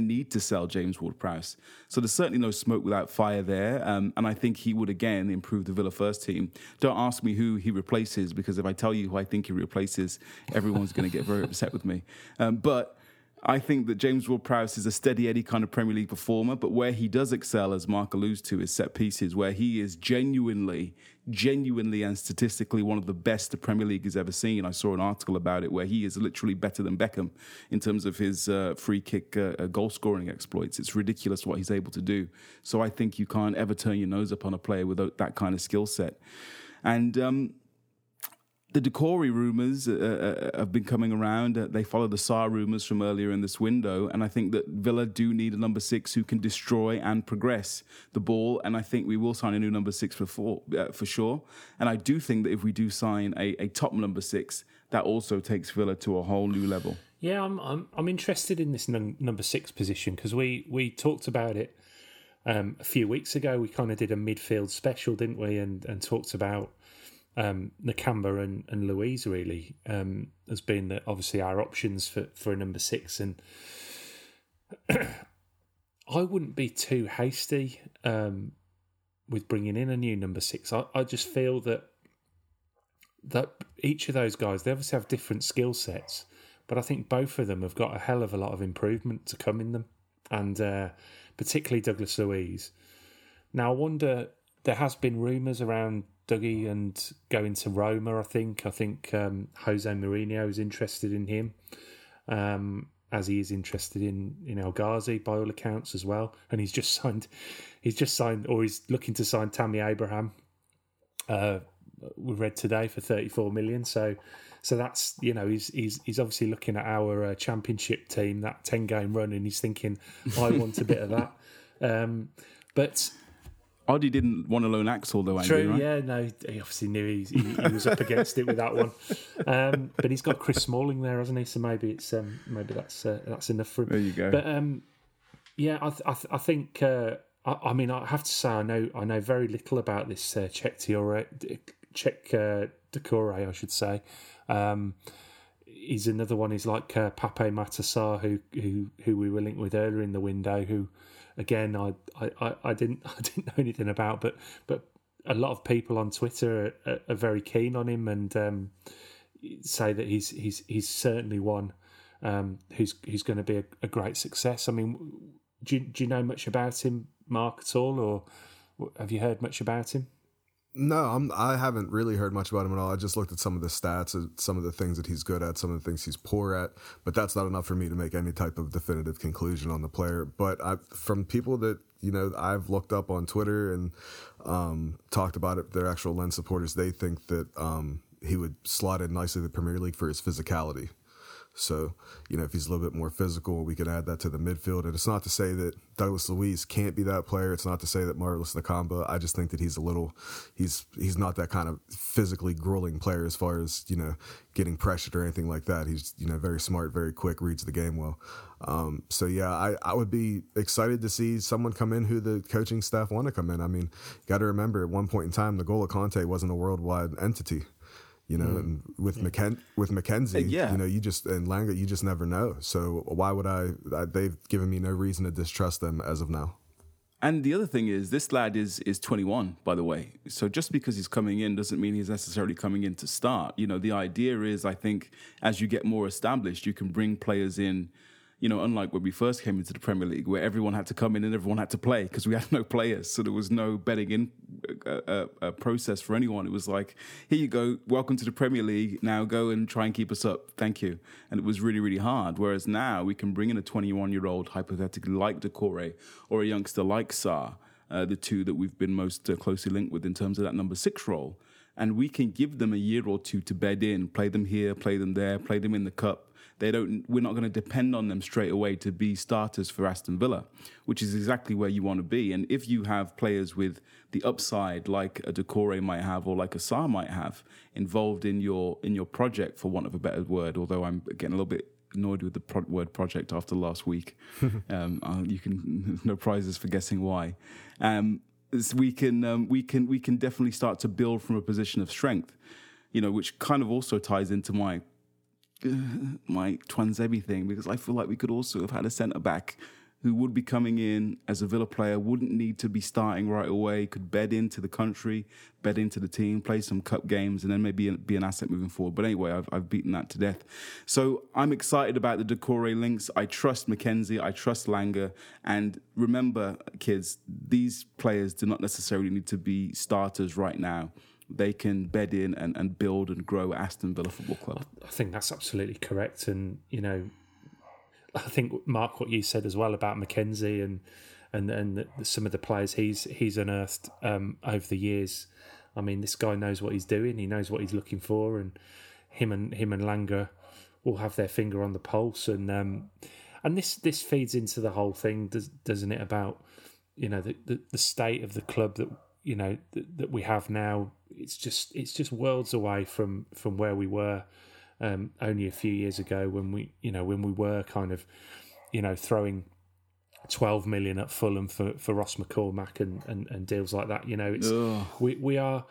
need to sell James Ward-Prowse. So there's certainly no smoke without fire there, and I think he would again improve the Villa first team. Don't ask me who he replaces, because if I tell you who I think he replaces, everyone's going to get very upset with me. But I think that James Ward-Prowse is a steady Eddie kind of Premier League performer, but where he does excel, as Mark alludes to, is set pieces, where he is genuinely and statistically one of the best the Premier League has ever seen. I saw an article about it where he is literally better than Beckham in terms of his free kick goal-scoring exploits. It's ridiculous what he's able to do. So I think you can't ever turn your nose up on a player without that kind of skill set. And the Doucouré rumours have been coming around. They follow the Sarr rumours from earlier in this window. And I think that Villa do need a number 6 who can destroy and progress the ball. And I think we will sign a new number 6 for sure. And I do think that if we do sign a top number 6, that also takes Villa to a whole new level. Yeah, I'm interested in this number 6 position, because we talked about it a few weeks ago. We kind of did a midfield special, didn't we? And talked about Nakamba and Louise really has been obviously our options for a number 6, and I wouldn't be too hasty with bringing in a new number 6. I just feel that each of those guys, they obviously have different skill sets, but I think both of them have got a hell of a lot of improvement to come in them, and particularly Douglas Luiz. Now I wonder, there has been rumours around Dougie and going to Roma, I think. I think Jose Mourinho is interested in him, as he is interested in El Ghazi by all accounts as well. And he's looking to sign Tammy Abraham. We read today for 34 million. So that's, you know, he's obviously looking at our championship team, that 10-game run, and he's thinking, I want a bit of that. But Oddie didn't want to loan Axel, though, Andy, true, right? Yeah, no, he obviously knew he was up against it with that one. But he's got Chris Smalling there, hasn't he? So maybe it's maybe that's enough for him. There you go. But yeah, I think I mean, I have to say I know very little about this Cheick Doucouré, I should say. He's another one. He's like Pape Matasar, who we were linked with earlier in the window, who. Again, I didn't know anything about, but a lot of people on Twitter are very keen on him, and say that he's certainly one who's going to be a great success. I mean, do you know much about him, Mark, at all, or Have you heard much about him? No, I haven't really heard much about him at all. I just looked at some of the stats, some of the things that he's good at, some of the things he's poor at, but that's not enough for me to make any type of definitive conclusion on the player. But from people that, you know, I've looked up on Twitter and talked about it, their actual Lens supporters, they think that he would slot in nicely the Premier League for his physicality. So, you know, if he's a little bit more physical, we can add that to the midfield. And it's not to say that Douglas Luiz can't be that player. It's not to say that Marvelous Nakamba. I just think that he's not that kind of physically grueling player as far as, you know, getting pressured or anything like that. He's, you know, very smart, very quick, reads the game well. So, yeah, I would be excited to see someone come in who the coaching staff want to come in. I mean, got to remember at one point in time, the goal of Conte wasn't a worldwide entity. You know, and with Mackenzie, you know, and Langer, you just never know. So why would they've given me no reason to distrust them as of now. And the other thing is, this lad is 21, by the way. So just because he's coming in doesn't mean he's necessarily coming in to start. You know, the idea is, I think, as you get more established, you can bring players in, you know, unlike when we first came into the Premier League, where everyone had to come in and everyone had to play because we had no players. So there was no betting in process for anyone. It was like, here you go, welcome to the Premier League. Now go and try and keep us up. Thank you. And it was really, really hard. Whereas now we can bring in a 21-year-old hypothetically like Doucouré or a youngster like Sarr, the two that we've been most closely linked with in terms of that number 6 role. And we can give them a year or two to bed in, play them here, play them there, play them in the cup. We're not going to depend on them straight away to be starters for Aston Villa, which is exactly where you want to be. And if you have players with the upside, like a Doucouré might have, or like a Sarr might have, involved in your project, for want of a better word, although I'm getting a little bit annoyed with the word project after last week. No prizes for guessing why. We can definitely start to build from a position of strength, you know, which kind of also ties into my Tuanzebe thing, because I feel like we could also have had a centre-back who would be coming in as a Villa player, wouldn't need to be starting right away, could bed into the country, bed into the team, play some cup games, and then maybe be an asset moving forward. But anyway, I've beaten that to death. So I'm excited about the Doucouré links. I trust Mackenzie. I trust Langer. And remember, kids, these players do not necessarily need to be starters right now. They can bed in and build and grow Aston Villa Football Club. I think that's absolutely correct. And, you know, I think, Mark, what you said as well about Mackenzie and some of the players he's unearthed over the years. I mean, this guy knows what he's doing. He knows what he's looking for. And him and Langer will have their finger on the pulse. And this feeds into the whole thing, doesn't it, about, you know, the state of the club that, you know, that we have now. It's just worlds away from where we were only a few years ago, when we were kind of, you know, throwing 12 million at Fulham for Ross McCormack and deals like that. You know, it's we are,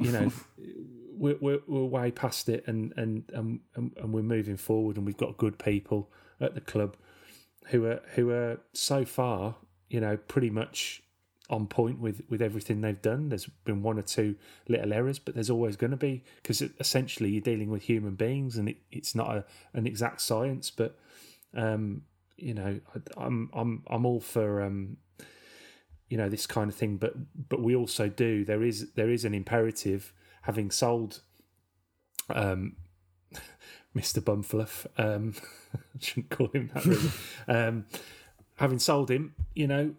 you know, we're way past it, and we're moving forward, and we've got good people at the club who are so far, you know, pretty much on point with everything they've done. There's been one or two little errors, but there's always going to be, because essentially you're dealing with human beings, and it's not an exact science. But you know, I'm all for you know, this kind of thing. But we also do. There is an imperative, having sold Mr. Bumfluff. I shouldn't call him that, really. Having sold him, you know,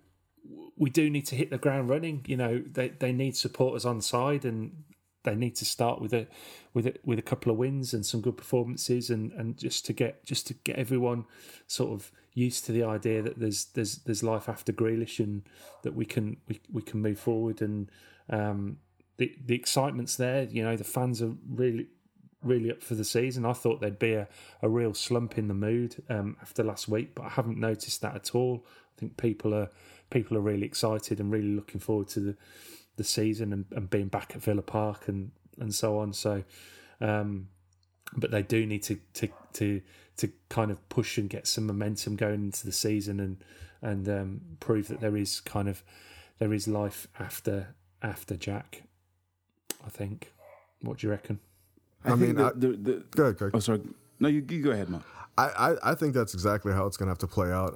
we do need to hit the ground running. You know, they need supporters on side, and they need to start with a couple of wins and some good performances, and just to get everyone sort of used to the idea that there's life after Grealish, and that we can move forward. And the excitement's there. You know, the fans are really up for the season. I thought there'd be a real slump in the mood after last week, but I haven't noticed that at all. I think people are really excited and really looking forward to the season and being back at Villa Park and so on. So, but they do need to kind of push and get some momentum going into the season and prove that there is life after Jack, I think. What do you reckon? I mean, go ahead. Oh, sorry. No, you go ahead, Mark. I think that's exactly how it's going to have to play out.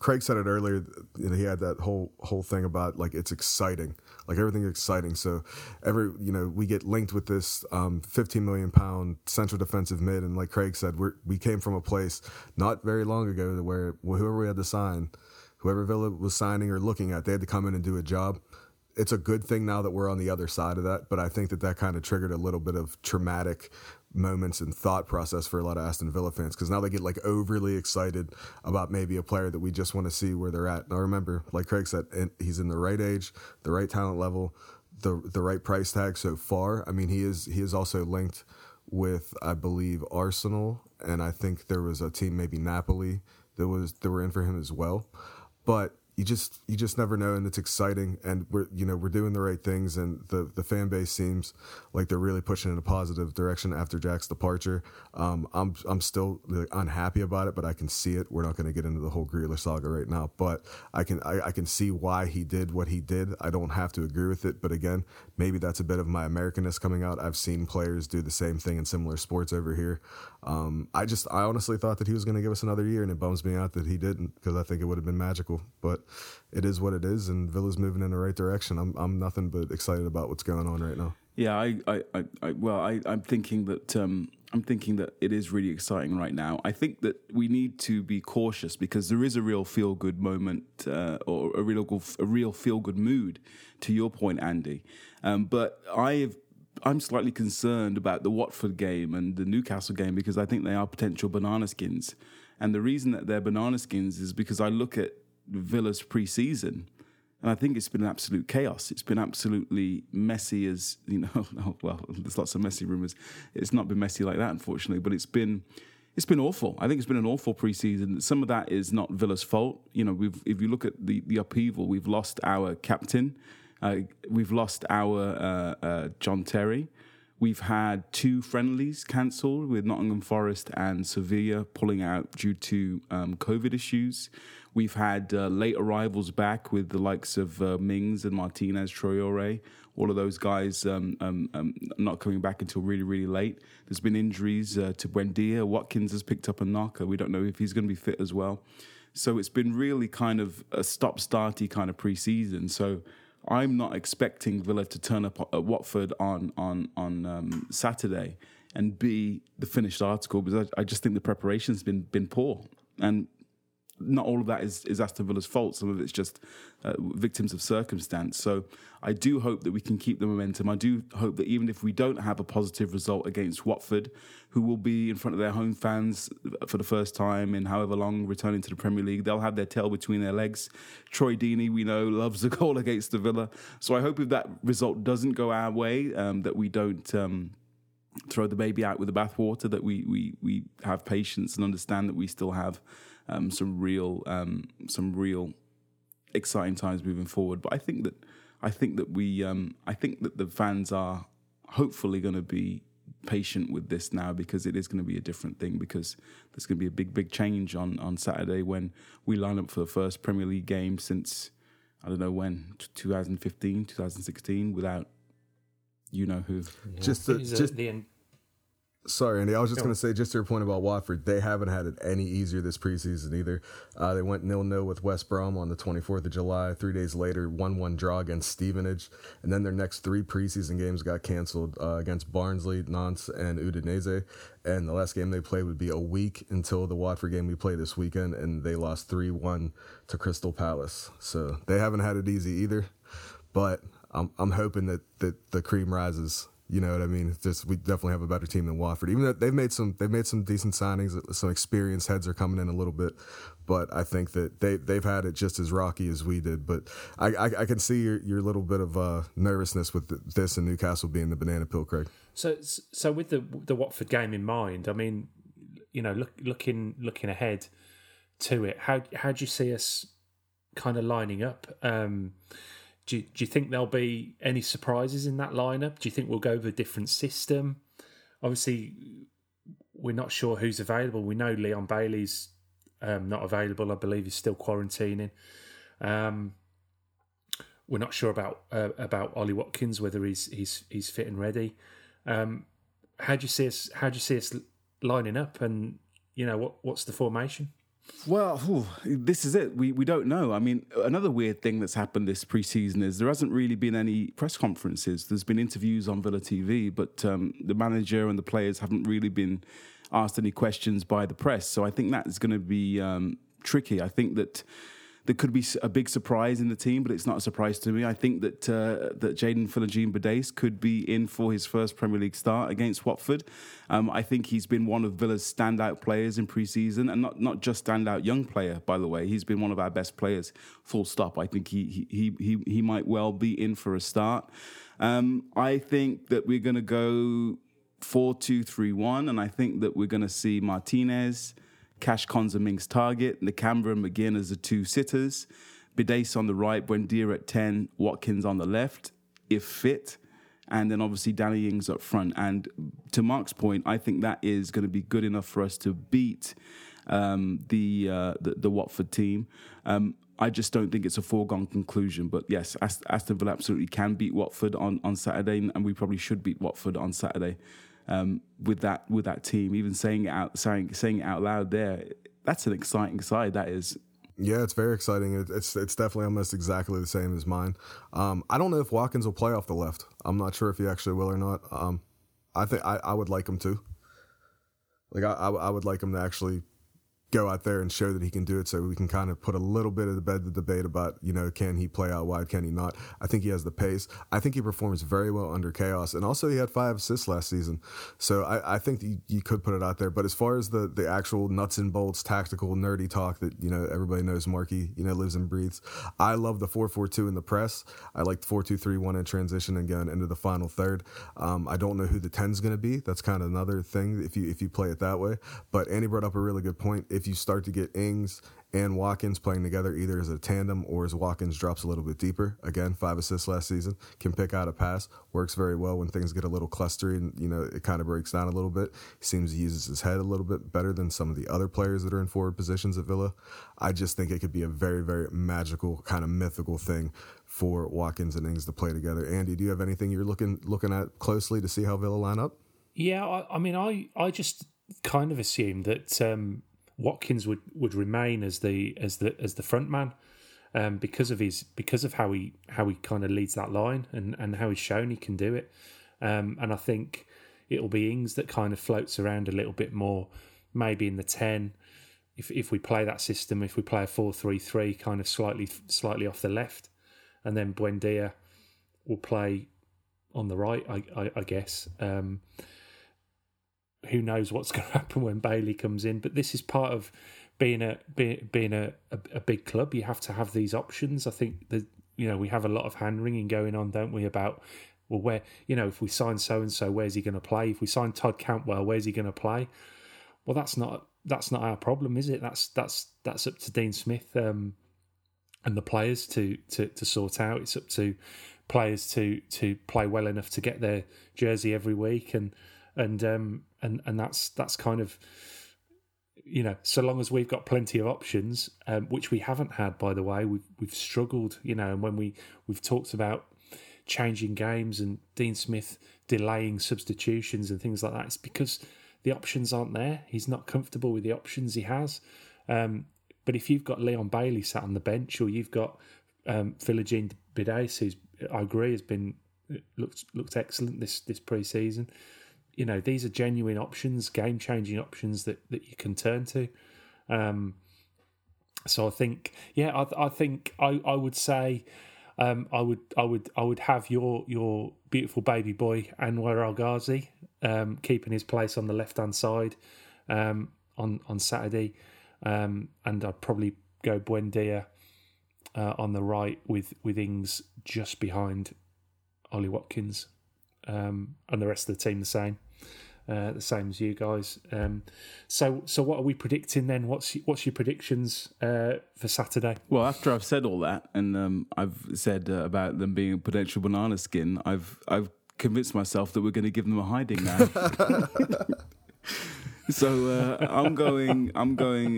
Craig said it earlier. You know, he had that whole thing about like it's exciting, like everything's exciting. So we get linked with this 15 million £15 million central defensive mid, and like Craig said, we came from a place not very long ago to where whoever we had to sign, whoever Villa was signing or looking at, they had to come in and do a job. It's a good thing now that we're on the other side of that, but I think that kind of triggered a little bit of traumatic moments and thought process for a lot of Aston Villa fans, because now they get like overly excited about maybe a player that we just want to see where they're at. Now remember, like Craig said, he's in the right age, the right talent level, the right price tag so far. I mean, he is also linked with, I believe, Arsenal, and I think there was a team, maybe Napoli, that were in for him as well. But you just never know, and it's exciting, and we're doing the right things, and the fan base seems like they're really pushing in a positive direction after Jack's departure. I'm still unhappy about it, but I can see it. We're not going to get into the whole Grealish saga right now, but I can see why he did what he did. I don't have to agree with it, but again, maybe that's a bit of my Americanness coming out. I've seen players do the same thing in similar sports over here. I honestly thought that he was going to give us another year, and it bums me out that he didn't, because I think it would have been magical, but it is what it is, and Villa's moving in the right direction. I'm nothing but excited about what's going on right now. Yeah, I'm thinking that it is really exciting right now. I think that we need to be cautious, because there is a real feel good moment, or a real feel good mood, to your point, Andy. But I'm slightly concerned about the Watford game and the Newcastle game, because I think they are potential banana skins, and the reason that they're banana skins is because I look at Villa's pre-season, and I think it's been absolute chaos. It's been absolutely messy, as you know. Well, there's lots of messy rumors. It's not been messy like that, unfortunately, but it's been awful. I think it's been an awful pre-season. Some of that is not Villa's fault. You know, if you look at the upheaval, we've lost our captain, we've lost our John Terry. We've had two friendlies cancelled, with Nottingham Forest and Sevilla pulling out due to COVID issues. We've had late arrivals back with the likes of Mings and Martinez, Traore, all of those guys not coming back until really, really late. There's been injuries to Buendia. Watkins has picked up a knocker. We don't know if he's going to be fit as well. So it's been really kind of a stop-starty kind of pre-season. So I'm not expecting Villa to turn up at Watford on Saturday and be the finished article, because I just think the preparation's been poor. And not all of that is Aston Villa's fault. Some of it's just victims of circumstance. So I do hope that we can keep the momentum. I do hope that even if we don't have a positive result against Watford, who will be in front of their home fans for the first time in however long, returning to the Premier League, they'll have their tail between their legs. Troy Deeney, we know, loves a goal against the Villa. So I hope if that result doesn't go our way, that we don't throw the baby out with the bathwater, that we have patience and understand that we still have some real exciting times moving forward. But I think that the fans are hopefully going to be patient with this now, because it is going to be a different thing, because there's going to be a big change on Saturday when we line up for the first Premier League game since, I don't know when, 2015, 2016, without you know who. Yeah. Sorry, Andy, I was just going to say, just to your point about Watford, they haven't had it any easier this preseason either. They went 0-0 with West Brom on the 24th of July. 3 days later, 1-1 draw against Stevenage. And then their next three preseason games got cancelled against Barnsley, Nantes, and Udinese. And the last game they played would be a week until the Watford game we play this weekend, and they lost 3-1 to Crystal Palace. So they haven't had it easy either. But I'm hoping that the cream rises. You know what I mean? We definitely have a better team than Watford. Even though they've made some decent signings, some experienced heads are coming in a little bit, but I think that they've had it just as rocky as we did. But I can see your little bit of nervousness with this and Newcastle being the banana peel, Craig. So with the Watford game in mind, I mean, you know, looking ahead to it, how do you see us kind of lining up? Do you think there'll be any surprises in that lineup? Do you think we'll go with a different system? Obviously, we're not sure who's available. We know Leon Bailey's not available. I believe he's still quarantining. We're not sure about Ollie Watkins, whether he's fit and ready. How do you see us lining up, and you know what's the formation? Well, this is it. We don't know. I mean, another weird thing that's happened this pre-season is there hasn't really been any press conferences. There's been interviews on Villa TV, but the manager and the players haven't really been asked any questions by the press. So I think that is going to be tricky. I think that there could be a big surprise in the team, but it's not a surprise to me. I think that that Jadon Philogene-Badese could be in for his first Premier League start against Watford. I think he's been one of Villa's standout players in pre-season, and not just standout young player, by the way. He's been one of our best players, full stop. I think he might well be in for a start. I think that we're going to go 4-2-3-1, and I think that we're going to see Martinez, Cash, Konsa, Mings target, Nakambra and McGinn as the two sitters, Bidase on the right, Buendia at 10, Watkins on the left, if fit, and then obviously Danny Ings up front. And to Mark's point, I think that is going to be good enough for us to beat the Watford team. I just don't think it's a foregone conclusion. But yes, Aston Villa absolutely can beat Watford on Saturday, and we probably should beat Watford on Saturday. With that team, even saying it out loud there, that's an exciting side. That is, yeah, it's very exciting. It's definitely almost exactly the same as mine. I don't know if Watkins will play off the left. I'm not sure if he actually will or not. I think I would like him to. Like I would like him to actually go out there and show that he can do it, so we can kind of put a little bit of the bed to the debate about, you know, can he play out wide, can he not? I think he has the pace. I think he performs very well under chaos, and also he had 5 assists last season, so I think you could put it out there. But as far as the actual nuts and bolts tactical nerdy talk that, you know, everybody knows Marky, you know, lives and breathes, I love the 4-4-2 in the press. I like the 4-2-3-1 in transition and going into the final third. I don't know who the 10's going to be. That's kind of another thing if you play it that way. But Andy brought up a really good point. If you start to get Ings and Watkins playing together, either as a tandem or as Watkins drops a little bit deeper, again, 5 assists last season, can pick out a pass, works very well when things get a little clustery and, you know, it kind of breaks down a little bit. He seems to use his head a little bit better than some of the other players that are in forward positions at Villa. I just think it could be a very, very magical, kind of mythical thing for Watkins and Ings to play together. Andy, do you have anything you're looking at closely to see how Villa line up? Yeah, I mean, I just kind of assume that Watkins would remain as the front man, because of how he kind of leads that line and how he's shown he can do it, and I think it'll be Ings that kind of floats around a little bit more, maybe in the 10, if we play that system, if we play a 4-3-3 kind of slightly off the left, and then Buendia will play on the right, I guess. Who knows what's going to happen when Bailey comes in? But this is part of being a big club. You have to have these options. I think that, you know, we have a lot of hand wringing going on, don't we? About, well, where, you know, if we sign so and so, where's he going to play? If we sign Todd Cantwell, where's he going to play? Well, that's not our problem, is it? That's up to Dean Smith and the players to sort out. It's up to players to play well enough to get their jersey every week and that's kind of, you know, so long as we've got plenty of options, which we haven't had, by the way, we've struggled, you know. And when we've talked about changing games and Dean Smith delaying substitutions and things like that, it's because the options aren't there. He's not comfortable with the options he has. But if you've got Leon Bailey sat on the bench, or you've got Philogene-Badese, who's, I agree, has been looked excellent this pre-season. You know, these are genuine options, game-changing options that you can turn to. So I think, yeah, I think I would say, I would have your beautiful baby boy Anwar Al Ghazi keeping his place on the left-hand side on Saturday, and I'd probably go Buendia on the right with Ings just behind Ollie Watkins. And the rest of the team the same as you guys. So what are we predicting then? What's your predictions for Saturday? Well, after I've said all that, and I've said about them being a potential banana skin, I've convinced myself that we're going to give them a hiding now. So I'm going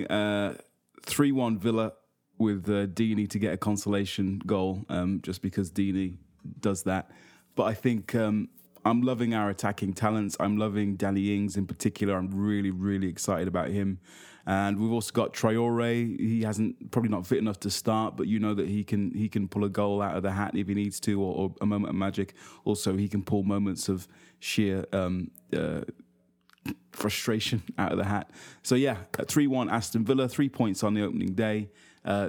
3-1 Villa with Deeney to get a consolation goal, just because Deeney does that. But I think I'm loving our attacking talents. I'm loving Danny Ings in particular. I'm really, really excited about him. And we've also got Traore. He hasn't probably not fit enough to start, but you know that he can pull a goal out of the hat if he needs to, or a moment of magic. Also, he can pull moments of sheer frustration out of the hat. So yeah, 3-1 Aston Villa, 3 points on the opening day.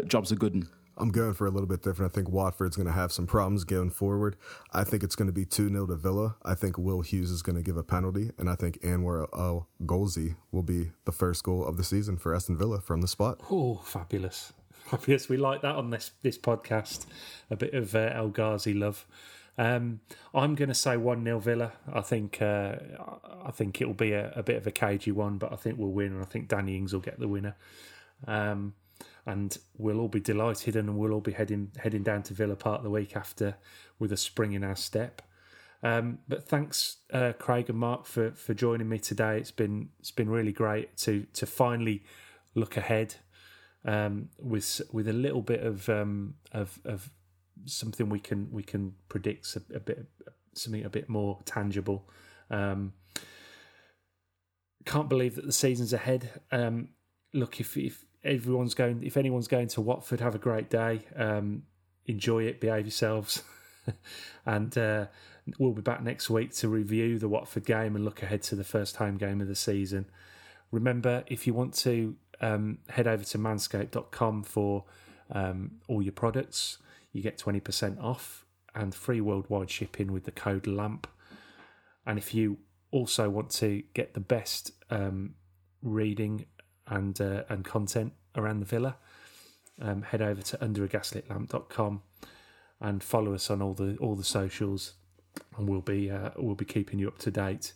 Job's a good one. I'm going for a little bit different. I think Watford's going to have some problems going forward. I think it's going to be 2-0 to Villa. I think Will Hughes is going to give a penalty, and I think Anwar Al Ghazi will be the first goal of the season for Aston Villa from the spot. Oh, fabulous. Fabulous. We like that on this podcast. A bit of Al Ghazi love. I'm going to say 1-0 Villa. I think it'll be a bit of a cagey one, but I think we'll win, and I think Danny Ings will get the winner. And we'll all be delighted, and we'll all be heading down to Villa Park the week after with a spring in our step. But thanks, Craig and Mark, for joining me today. It's been really great to finally look ahead with a little bit of something we can predict, something a bit more tangible. Can't believe that the season's ahead. Look, if anyone's going to Watford, have a great day. Enjoy it, behave yourselves. And we'll be back next week to review the Watford game and look ahead to the first home game of the season. Remember, if you want to head over to manscaped.com for all your products, you get 20% off and free worldwide shipping with the code LAMP. And if you also want to get the best reading and content around the Villa, head over to underagaslitlamp.com and follow us on all the socials, and we'll be keeping you up to date.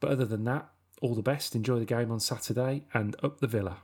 But other than that, all the best. Enjoy the game on Saturday, and up the Villa.